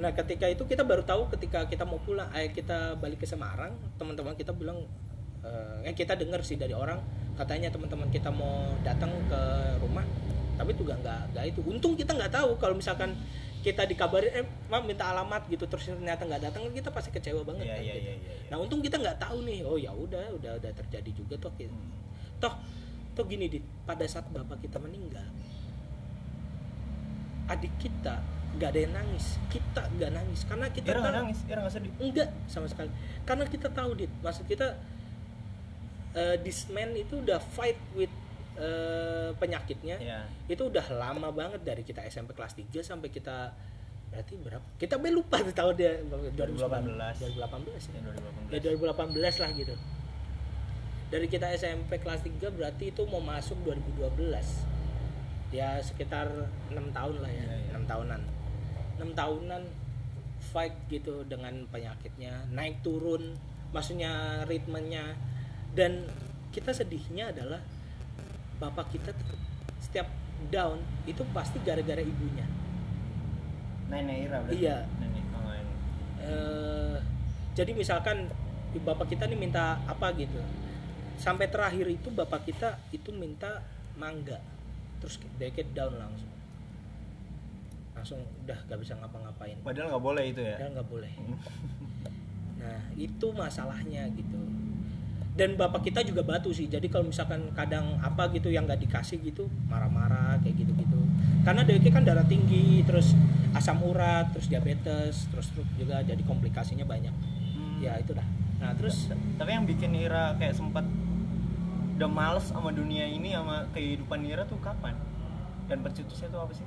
Nah, ketika itu kita baru tahu ketika kita mau pulang, kita balik ke Semarang, teman-teman kita bilang kita dengar sih dari orang katanya teman-teman kita mau datang ke rumah, tapi itu enggak itu. Untung kita enggak tahu kalau misalkan kita dikabarin minta alamat gitu terus ternyata nggak datang, kita pasti kecewa banget gitu. Nah untung kita nggak tahu nih, oh ya udah terjadi juga toh gitu. Toh gini Dit, pada saat bapak kita meninggal adik kita nggak ada yang nangis, kita nggak nangis karena kita nggak nangis, nggak sedih, enggak sama sekali, karena kita tahu Dit, maksud kita this man itu udah fight with penyakitnya itu udah lama banget, dari kita SMP kelas 3 sampai kita berarti berapa? Kita lupa tuh tahun dia 2018 ya 2018 lah gitu. Dari kita SMP kelas 3 berarti itu mau masuk 2012 ya, sekitar 6 tahun lah ya, 6 tahunan fight gitu dengan penyakitnya, naik turun maksudnya ritmenya. Dan kita sedihnya adalah bapak kita tuh setiap down itu pasti gara-gara ibunya. Nenek Ira berarti. Iya. Nenek. Jadi misalkan bapak kita nih minta apa gitu. Sampai terakhir itu bapak kita itu minta mangga. Terus deket down langsung. Langsung udah gak bisa ngapa-ngapain. Padahal gak boleh itu ya. Padahal gak boleh. Nah itu masalahnya gitu. Dan bapak kita juga batu sih, jadi kalau misalkan kadang apa gitu yang nggak dikasih gitu marah-marah kayak gitu-gitu, karena dia kan darah tinggi, terus asam urat, terus diabetes, terus juga jadi komplikasinya banyak. Ya itu dah. Nah terus tapi yang bikin Ira kayak sempat udah males sama dunia ini sama kehidupan Ira tuh kapan, dan percetusnya tuh apa sih?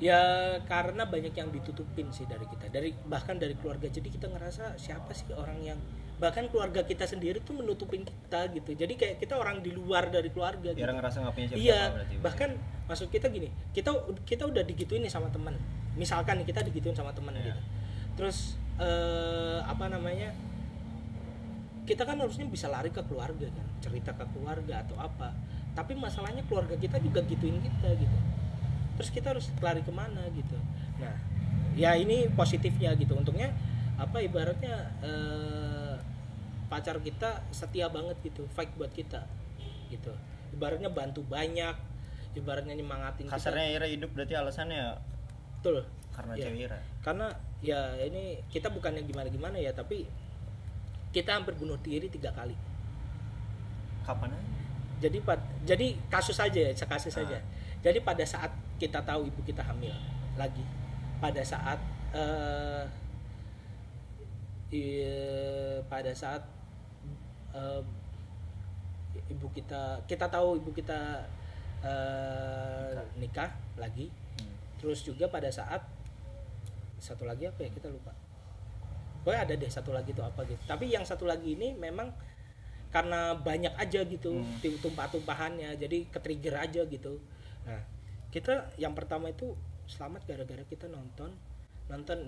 Ya karena banyak yang ditutupin sih dari kita, bahkan dari keluarga. Jadi kita ngerasa siapa sih orang yang bahkan keluarga kita sendiri tuh menutupin kita gitu, jadi kayak kita orang di luar dari keluarga gitu. Orang ngerasa nggak punya siapa-siapa. Iya, bahkan maksud kita gini, kita udah digituin nih sama teman, misalkan kita digituin sama teman gitu, terus apa namanya, kita kan harusnya bisa lari ke keluarga kan, cerita ke keluarga atau apa, tapi masalahnya keluarga kita juga gituin kita gitu, terus kita harus lari kemana gitu. Nah ya ini positifnya gitu, untungnya apa ibaratnya pacar kita setia banget gitu, fight buat kita gitu, ibaratnya bantu banyak, ibaratnya nyemangatin kita. Kasarnya Ira hidup berarti alasannya betul karena ya, cewek Ira. Karena ya ini kita bukannya gimana-gimana ya, tapi kita hampir bunuh diri 3 kali. Kapan? Jadi kasus aja ya, sekasih saja. Jadi pada saat kita tahu ibu kita hamil lagi, pada saat ibu kita tahu ibu kita nikah lagi, terus juga pada saat satu lagi apa ya kita lupa, pokoknya ada deh satu lagi tuh apa gitu, tapi yang satu lagi ini memang karena banyak aja gitu tumpah-tumpahannya, jadi ketrigger aja gitu. Nah kita yang pertama itu selamat gara-gara kita nonton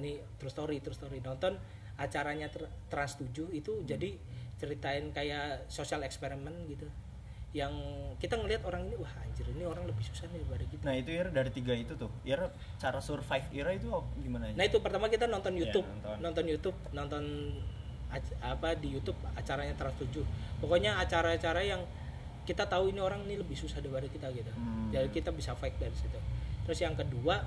nih true story, nonton acaranya Trans 7 itu, jadi ceritain kayak social eksperimen gitu, yang kita ngelihat orang ini, wah anjir ini orang lebih susah daripada kita. Nah itu Ira dari 3 itu tuh Ira cara survive Ira itu gimana aja? Nah itu pertama kita nonton YouTube, di YouTube acaranya Trans 7, pokoknya acara-acara yang kita tahu ini orang ini lebih susah daripada kita gitu, jadi kita bisa fight dari situ. Terus yang kedua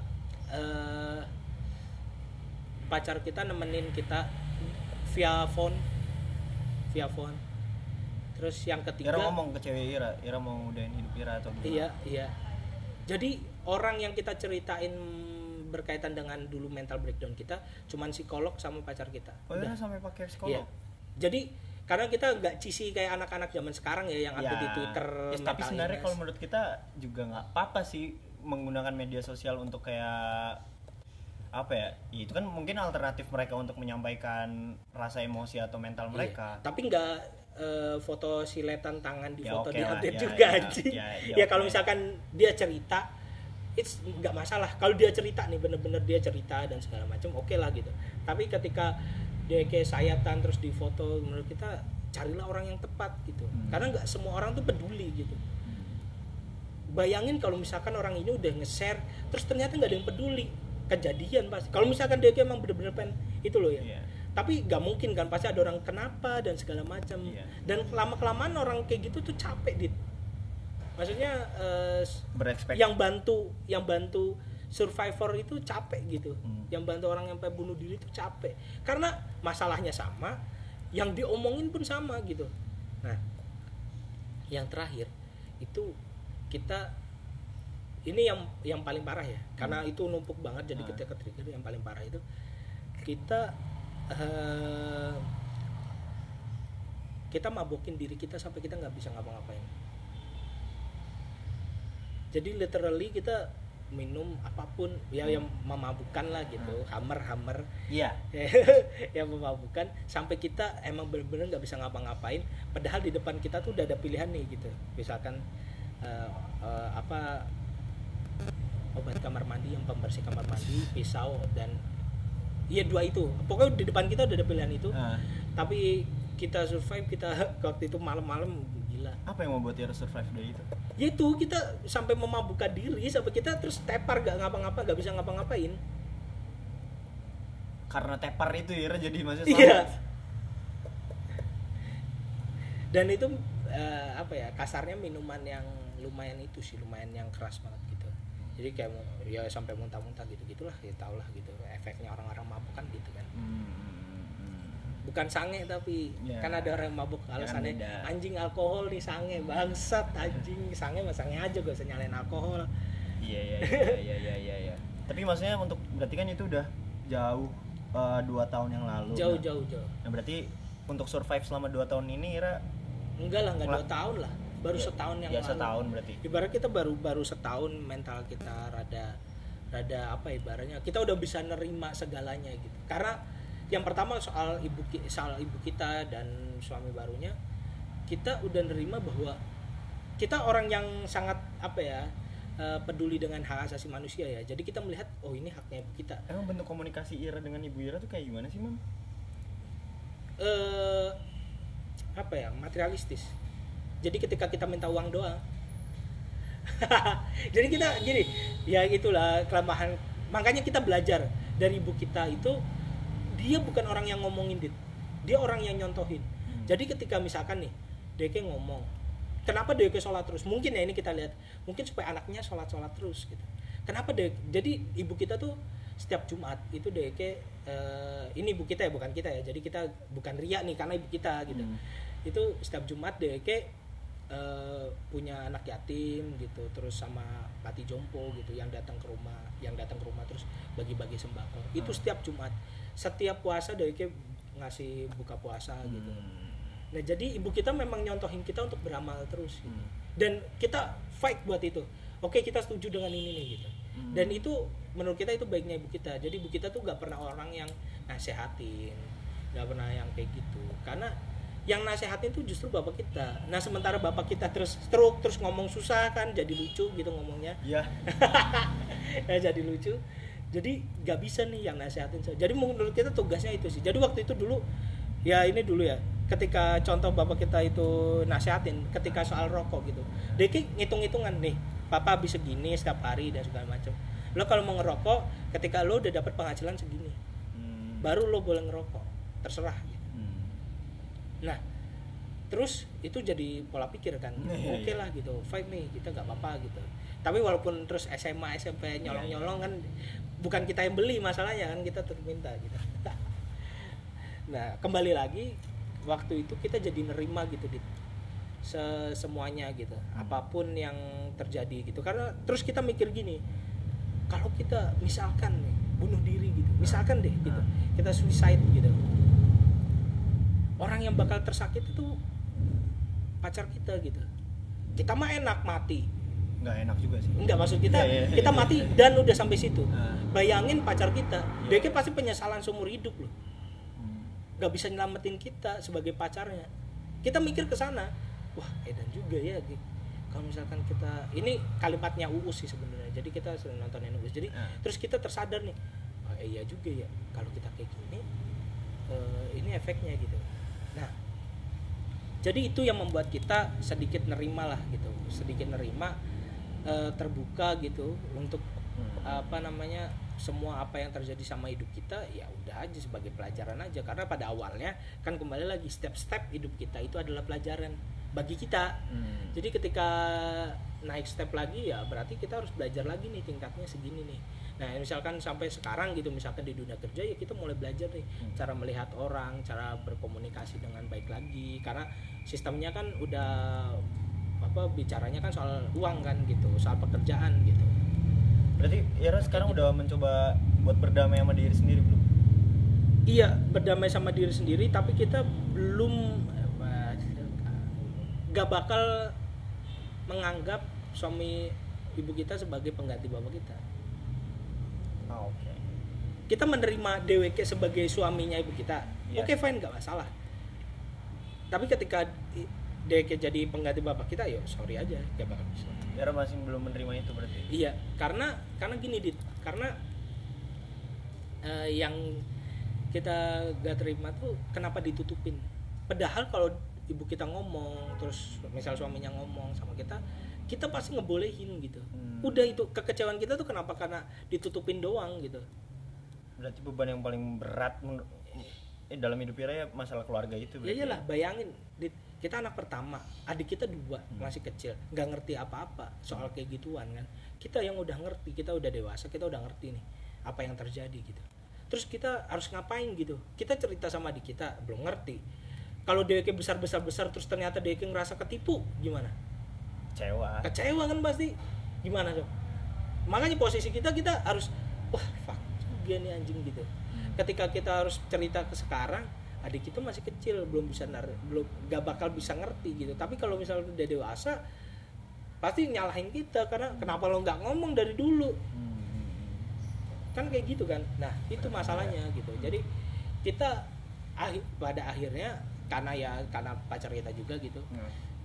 pacar kita nemenin kita via phone. Terus yang ketiga Ira ngomong ke cewek Ira mau udahin hidup Ira atau gimana? Iya. Jadi orang yang kita ceritain berkaitan dengan dulu mental breakdown kita cuman psikolog sama pacar kita. Oh ya, sampai pakai psikolog. Iya. Jadi karena kita nggak cisi kayak anak-anak zaman sekarang ya yang ada di Twitter. Yes, tapi sebenarnya kalau menurut kita juga nggak apa-apa sih menggunakan media sosial untuk kayak apa ya, itu kan mungkin alternatif mereka untuk menyampaikan rasa emosi atau mental mereka. Iya, tapi nggak foto siletan tangan di foto okay di update juga anjing. Ya, kalau misalkan dia cerita it's nggak masalah, kalau dia cerita nih bener-bener dia cerita dan segala macam okay lah gitu, tapi ketika dia kayak sayatan terus di foto, menurut kita carilah orang yang tepat gitu, karena nggak semua orang tuh peduli gitu. Bayangin kalau misalkan orang ini udah nge-share terus ternyata nggak ada yang peduli, kejadian pasti. Kalau misalkan dia emang bener-bener pengen itu loh ya, tapi nggak mungkin kan, pasti ada orang kenapa dan segala macam. Dan lama-kelamaan orang kayak gitu tuh capek dit, maksudnya yang bantu survivor itu capek gitu, yang bantu orang yang pengen bunuh diri itu capek karena masalahnya sama, yang diomongin pun sama gitu. Nah yang terakhir itu kita ini yang paling parah ya, karena itu numpuk banget jadi kita ketrigger. Yang paling parah itu kita mabokin diri kita sampai kita nggak bisa ngapa-ngapain. Jadi literally kita minum apapun ya yang memabukkan lah gitu, hammer yang memabukkan sampai kita emang bener-bener nggak bisa ngapa-ngapain, padahal di depan kita tuh udah ada pilihan nih gitu, misalkan obat kamar mandi, yang pembersih kamar mandi, pisau, dan ya 2 itu pokoknya di depan kita udah ada pilihan itu, tapi kita survive. Kita waktu itu malam-malam gila, apa yang membuat Ira survive dari itu? Yaitu kita sampai memabukkan diri sampai kita terus tepar, gak bisa ngapa-ngapain karena tepar itu Ira jadi masih selamat. Dan itu apa ya, kasarnya minuman yang lumayan yang keras banget gitu, jadi kayak ya sampai muntah-muntah gitu gitulah ya, tau lah gitu efeknya orang-orang mabuk kan gitu kan. bukan sange tapi ya, kan ada orang yang mabuk alasannya ya, anjing alkohol nih sange, bangsat anjing sange mas sange aja gak usah nyalain alkohol. Iya. Tapi maksudnya untuk berarti kan itu udah jauh 2 tahun yang lalu. Jauh. Nah berarti untuk survive selama 2 tahun ini Ira enggak 2 tahun lah. Baru ya, setahun yang ya, lalu. Setahun berarti. Ibarat kita baru setahun mental kita rada apa ibaratnya kita udah bisa nerima segalanya gitu. Karena yang pertama soal ibu kita dan suami barunya kita udah nerima bahwa kita orang yang sangat apa ya peduli dengan hak asasi manusia ya. Jadi kita melihat oh ini haknya ibu kita. Emang bentuk komunikasi Ira dengan ibu Ira tuh kayak gimana sih, Mam? Apa ya? Materialistis. Jadi ketika kita minta uang doang. Jadi kita gini, ya itulah kelemahan. Makanya kita belajar dari ibu kita itu dia bukan orang yang ngomongin dit. Dia orang yang nyontohin. Jadi ketika misalkan nih, Deke ngomong, kenapa Deke sholat terus? Mungkin ya ini kita lihat, mungkin supaya anaknya sholat terus gitu. Kenapa Deke? Jadi ibu kita tuh setiap Jumat itu Deke ini ibu kita ya bukan kita ya. Jadi kita bukan riya nih karena ibu kita gitu. Itu setiap Jumat Deke punya anak yatim gitu, terus sama pati jompo gitu yang datang ke rumah terus bagi-bagi sembako. Itu setiap Jumat. Setiap puasa Deke ngasih buka puasa gitu. Nah jadi ibu kita memang nyontohin kita untuk beramal terus gitu. Dan kita fight buat itu. Oke kita setuju dengan ini nih gitu. Dan itu menurut kita itu baiknya ibu kita. Jadi ibu kita tuh gak pernah orang yang nasehatin, gak pernah yang kayak gitu. Karena yang nasehatin tuh justru bapak kita. Nah sementara bapak kita terus stroke, terus ngomong susah kan, jadi lucu gitu ngomongnya. Iya. Yeah. Jadi lucu. Jadi gak bisa nih yang nasehatin. Jadi menurut kita tugasnya itu sih. Jadi waktu itu dulu, ya ini dulu ya, ketika contoh bapak kita itu nasihatin ketika soal rokok gitu, Deki ngitung-ngitungan nih, papa habis segini setiap hari dan segala macam. Lo kalau mau ngerokok ketika lo udah dapat penghasilan segini, baru lo boleh ngerokok, terserah gitu. Nah terus itu jadi pola pikir kan, oke lah gitu, fight nih kita gak apa-apa gitu. Tapi walaupun terus SMA SMP nyolong-nyolong kan bukan kita yang beli masalahnya kan, kita terminta gitu. Nah kembali lagi waktu itu kita jadi nerima gitu di semuanya gitu, apapun yang terjadi gitu. Karena terus kita mikir gini, kalau kita misalkan nih bunuh diri gitu, misalkan deh gitu, kita suicide gitu, orang yang bakal tersakit itu pacar kita gitu. Kita mah enak mati, nggak enak juga sih, nggak maksud kita yeah. Kita mati dan udah sampai situ, bayangin pacar kita, dia pasti penyesalan seumur hidup loh. Gak bisa nyelamatin kita sebagai pacarnya. Kita mikir ke sana, wah edan juga ya gitu. Kalau misalkan kita, ini kalimatnya Uus sih sebenarnya. Jadi kita sering nontonin Uus. Jadi terus kita tersadar nih, oh, iya juga ya kalau kita kayak gini, ini efeknya gitu. Nah, jadi itu yang membuat kita sedikit nerima lah gitu, sedikit nerima, terbuka gitu untuk apa namanya, semua apa yang terjadi sama hidup kita ya udah aja sebagai pelajaran aja. Karena pada awalnya kan kembali lagi, step-step hidup kita itu adalah pelajaran bagi kita. Jadi ketika naik step lagi ya berarti kita harus belajar lagi nih, tingkatnya segini nih. Nah misalkan sampai sekarang gitu, misalkan di dunia kerja ya kita mulai belajar nih cara melihat orang, cara berkomunikasi dengan baik lagi. Karena sistemnya kan udah apa, bicaranya kan soal uang kan gitu, soal pekerjaan gitu. Berarti Ira sekarang udah mencoba buat berdamai sama diri sendiri belum? Iya, berdamai sama diri sendiri, tapi kita belum gak bakal menganggap suami ibu kita sebagai pengganti bapak kita. Oke. Kita menerima DWK sebagai suaminya ibu kita. Yes. Oke, fine, gak masalah. Tapi ketika DWK jadi pengganti bapak kita, ya sorry aja, gak bakal bisa. Ira masih belum menerima itu berarti. Iya, karena gini Dit, karena yang kita gak terima tuh kenapa ditutupin. Padahal kalau ibu kita ngomong, terus misal suaminya ngomong sama kita pasti ngebolehin gitu. Udah itu kekecewaan kita tuh kenapa, karena ditutupin doang gitu. Berarti beban yang paling berat dalam hidup Ira ya masalah keluarga itu. Ya iyalah, bayangin Dit, kita anak pertama, adik kita 2 masih kecil, nggak ngerti apa-apa soal kayak gituan kan. Kita yang udah ngerti, kita udah dewasa, kita udah ngerti nih apa yang terjadi gitu. terus kita harus ngapain gitu. Kita cerita sama adik kita, belum ngerti. Kalau DWK besar-besar terus ternyata DWK ngerasa ketipu, gimana? Kecewa. Kecewa kan pasti. Gimana, Sob? Makanya posisi kita harus wah, fuck juga nih anjing gitu. Ketika kita harus cerita ke sekarang, adik kita masih kecil, belum gak bakal bisa ngerti gitu. Tapi kalau misalnya udah dewasa, pasti nyalahin kita karena kenapa lo gak ngomong dari dulu? Kan kayak gitu kan. Nah itu masalahnya gitu. Jadi kita pada akhirnya karena pacar kita juga gitu,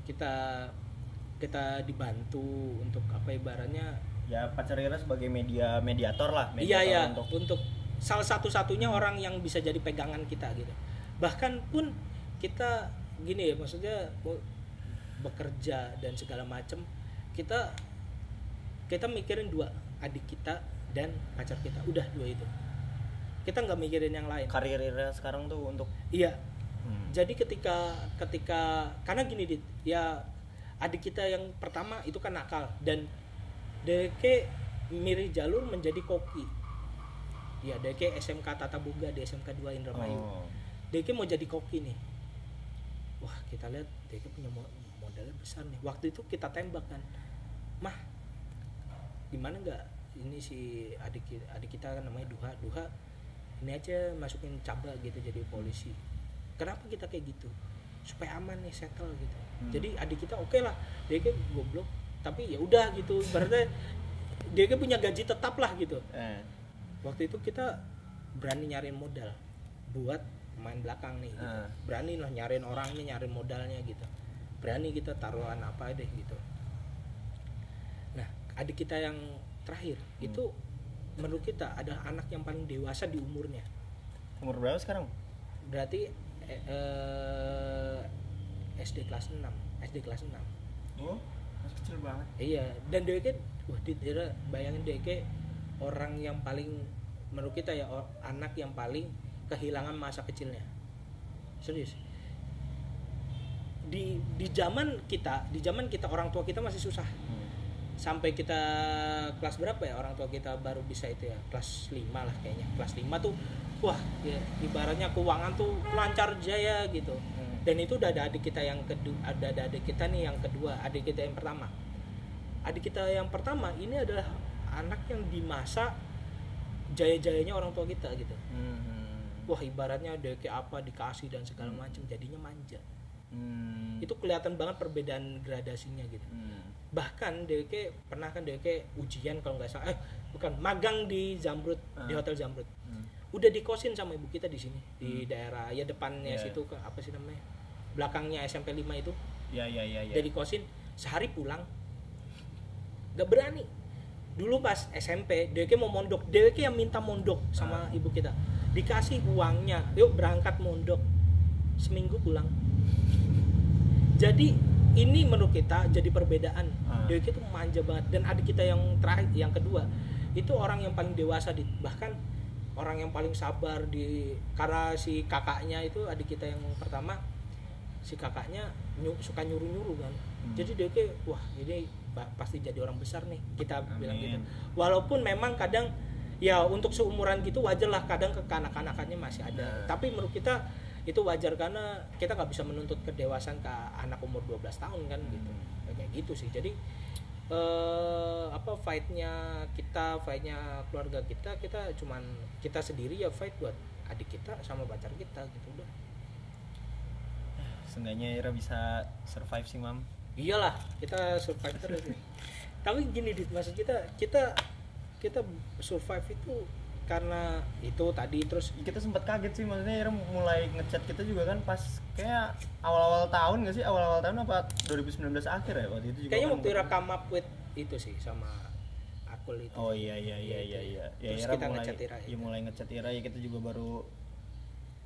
kita dibantu untuk apa ibaratnya ya, pacar kita sebagai mediator lah, mediator iya, untuk salah satu-satunya orang yang bisa jadi pegangan kita gitu. Bahkan pun kita gini ya, maksudnya bekerja dan segala macam, kita mikirin dua, adik kita dan pacar kita, udah dua itu. Kita nggak mikirin yang lain. Karirnya sekarang tuh untuk iya. Jadi ketika karena gini Dit, ya adik kita yang pertama itu kan nakal dan Deke mirip jalur menjadi koki. Ya Deke SMK Tata Boga di SMK 2 Indramayu. Oh. Deke mau jadi koki nih. Wah, kita lihat Deke punya modalnya besar nih. Waktu itu kita tembak kan. Mah, gimana enggak ini si adik kita kan namanya Duha, ini aja masukin cabang gitu jadi polisi. Kenapa kita kayak gitu? Supaya aman nih, settle gitu. Jadi adik kita oke lah, dia kayak goblok, tapi ya udah gitu. Berarti dia kayak punya gaji tetap lah gitu. Waktu itu kita berani nyariin modal buat main belakang nih. Gitu. Berani lah nyariin orangnya, nyariin modalnya gitu. Berani kita taruhan apa deh gitu. Nah, adik kita yang terakhir itu menurut kita adalah anak yang paling dewasa di umurnya. Umur berapa sekarang? Berarti SD kelas 6, Oh, masih kecil banget. Iya, dan DK, wah Dira bayangin DK orang yang paling menurut kita ya anak yang paling kehilangan masa kecilnya. Serius. Di zaman kita orang tua kita masih susah. Sampai kita kelas berapa ya orang tua kita baru bisa itu ya, kelas 5 lah kayaknya. Kelas 5 tuh wah ya, ibaratnya keuangan tuh lancar jaya gitu. Dan itu udah ada adik kita yang kedua, ada adik kita nih yang kedua, adik kita yang pertama. Adik kita yang pertama ini adalah anak yang di masa jaya-jayanya orang tua kita gitu. Wah ibaratnya dia kayak apa dikasih dan segala macam, jadinya manja. Itu kelihatan banget perbedaan gradasinya gitu. Bahkan Deke pernah kan Deke ujian kalau nggak salah magang di Zamrud, di hotel Zamrud. Udah dikosin sama ibu kita di sini, di daerah ya depannya situ ke apa sih namanya, belakangnya SMP 5 itu ya. Udah dikosin sehari pulang nggak berani. Dulu pas SMP Deke mau mondok, Deke yang minta mondok sama ibu kita, dikasih uangnya, yuk berangkat mondok, seminggu pulang. Jadi ini menurut kita jadi perbedaan. Deke itu manja banget, dan adik kita yang terakhir, yang kedua itu orang yang paling dewasa di, bahkan orang yang paling sabar di, karena si kakaknya itu adik kita yang pertama, si kakaknya suka nyuruh kan. Jadi Deke wah ini pasti jadi orang besar nih, kita bilang gitu. Walaupun memang kadang ya untuk seumuran gitu wajar lah kadang kekanak-kanakannya masih ada. Tapi menurut kita itu wajar karena kita nggak bisa menuntut kedewasaan ke anak umur 12 tahun kan gitu. Kayak gitu sih. Jadi fightnya keluarga kita cuman kita sendiri ya, fight buat adik kita sama pacar kita gitu udah. Seenggaknya Ira bisa survive sih, Mam. Iyalah, kita survive terus. Tapi gini Dit, maksud kita survive itu karena itu tadi. Terus kita sempat kaget sih, maksudnya Ira mulai ngechat kita juga kan pas kayak awal-awal tahun nggak sih, awal-awal tahun apa 2019 akhir ya waktu itu juga kayaknya kan waktu Ira come up with itu sih sama Akul itu. Oh iya. Terus Ira kita ngechat Ira ya, mulai ngechat Ira ya, kita juga baru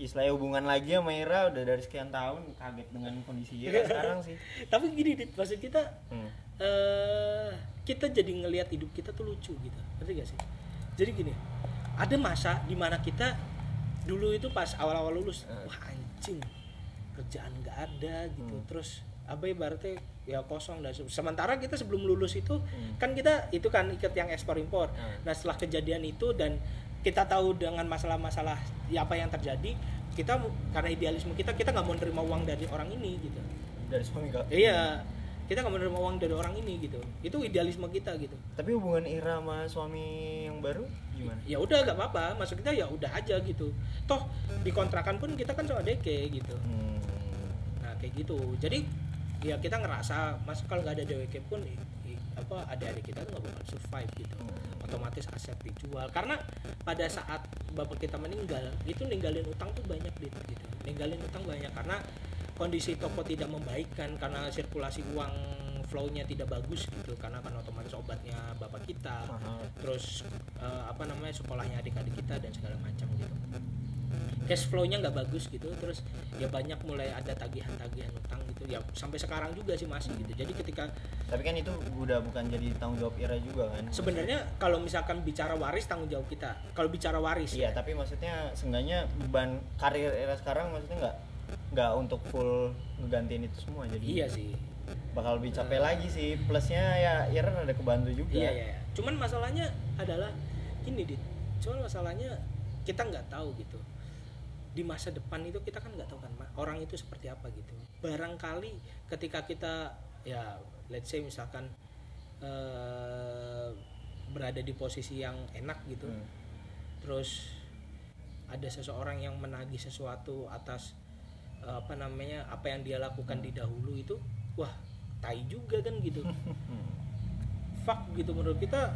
istilahnya hubungan lagi sama Ira udah dari sekian tahun, kaget dengan kondisi Ira sekarang sih. Tapi gini Dit, maksud kita kita jadi ngelihat hidup kita tuh lucu gitu, ngerti gak sih? Jadi gini, ada masa dimana kita dulu itu pas awal-awal lulus, wah anjing kerjaan nggak ada gitu, terus abai berarti ya kosong. Dan sementara kita sebelum lulus itu kan kita itu kan ikut yang ekspor impor. Nah setelah kejadian itu dan kita tahu dengan masalah-masalah ya apa yang terjadi, kita karena idealisme kita nggak mau nerima uang dari orang ini gitu. Dari suami kak? Iya, kita nggak mau nerima uang dari orang ini gitu. Itu idealisme kita gitu. Tapi hubungan Ira sama suami yang baru gimana? Ya udah nggak apa-apa, maksud kita ya udah aja gitu. Toh dikontrakan pun kita kan sama Deke gitu. Nah kayak gitu. Jadi ya kita ngerasa masa kalau nggak ada Deke pun apa adik-adik kita tuh nggak bakal survive gitu. Otomatis aset dijual karena pada saat bapak kita meninggal itu ninggalin utang tuh banyak gitu, ninggalin utang banyak karena kondisi toko tidak membaikkan, karena sirkulasi uang flow-nya tidak bagus gitu, karena kan otomatis obatnya bapak kita, terus apa namanya sekolahnya adik-adik kita dan segala macam gitu. Cash flow-nya nggak bagus gitu, terus ya banyak mulai ada tagihan-tagihan utang gitu, ya sampai sekarang juga sih masih gitu. Jadi ketika tapi kan itu udah bukan jadi tanggung jawab Ira juga kan? Sebenarnya kalau misalkan bicara waris tanggung jawab kita, kalau bicara waris. Iya, tapi maksudnya seenggaknya beban karir Ira sekarang maksudnya nggak untuk full ngegantiin itu semua jadi. Iya sih. Bakal lebih capek lagi sih, plusnya ya Ira ada kebantu juga. Iya. Cuman masalahnya adalah gini Dit, cuman masalahnya kita nggak tahu gitu. Di masa depan itu kita kan nggak tahu kan orang itu seperti apa gitu. Barangkali ketika kita ya let's say misalkan berada di posisi yang enak gitu, terus ada seseorang yang menagih sesuatu atas apa namanya apa yang dia lakukan di dahulu itu, wah tai juga kan gitu. Fuck gitu menurut kita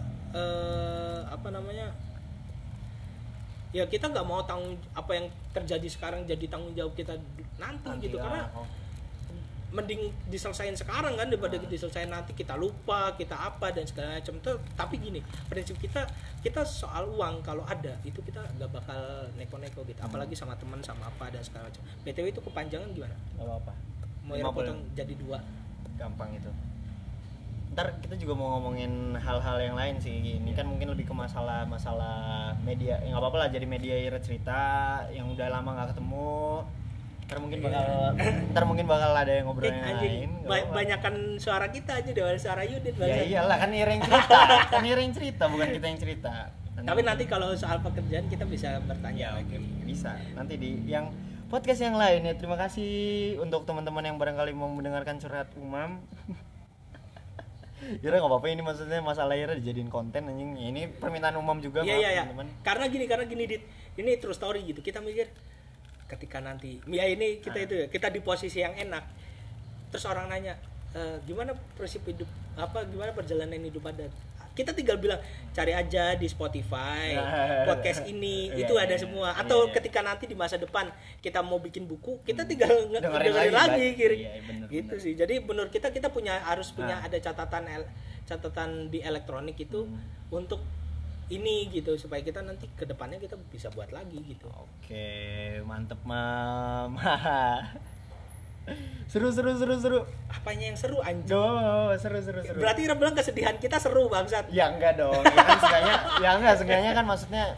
apa namanya. Ya kita nggak mau tanggung apa yang terjadi sekarang jadi tanggung jawab kita nanti gitu ya. Karena mending diselesain sekarang kan daripada diselesain nanti kita lupa kita apa dan segala macam tuh. Tapi gini prinsip kita soal uang kalau ada itu kita nggak bakal neko-neko gitu, apalagi sama teman sama apa dan segala macam. BTW itu kepanjangan gimana? Gak apa-apa, mau yang potong jadi 2 gampang itu. Ntar kita juga mau ngomongin hal-hal yang lain sih. Ini kan mungkin lebih ke masalah media. Ya nggak apa-apa lah, jadi media Ira cerita yang udah lama nggak ketemu. Ntar mungkin bakal ada yang ngobrolnya lain. Banyakan suara kita aja deh, suara Yudit. Ya iyalah kan Ira yang cerita, bukan kita yang cerita. Tapi nanti kalau soal pekerjaan kita bisa bertanya lagi. Bisa. Nanti di yang podcast yang lain ya. Terima kasih untuk teman-teman yang barangkali mau mendengarkan curhat Umam. Ira nggak apa-apa, ini maksudnya masalah Ira dijadiin konten anjing. Ini permintaan Umam juga, maaf teman-teman. Karena gini Dit, ini true story gitu. Kita mikir ketika nanti, ya ini kita itu ya, kita di posisi yang enak. Terus orang nanya, gimana prinsip hidup apa gimana perjalanan hidup adat? Kita tinggal bilang cari aja di Spotify podcast ini itu ada semua. Atau ketika nanti di masa depan kita mau bikin buku, kita tinggal dengerin lagi gitu sih. Jadi menurut kita harus punya ada catatan di elektronik itu untuk ini gitu supaya kita nanti kedepannya kita bisa buat lagi gitu. Oke, mantep Mam. Seru. Apanya yang seru anjing? Oh, seru. Berarti Ira bilang kesedihan kita seru bangsat. Ya enggak dong. Ya kan seenggaknya kan maksudnya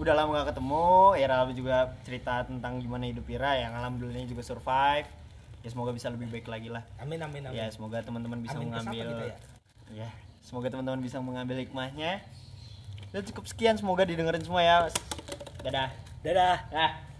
udah lama enggak ketemu, Ira juga cerita tentang gimana hidup Ira yang alhamdulillahnya juga survive. Ya semoga bisa lebih baik lagi lah. Amin. Ya semoga teman-teman bisa semoga teman-teman bisa mengambil hikmahnya. Dan cukup sekian, semoga didengerin semua ya. Dadah.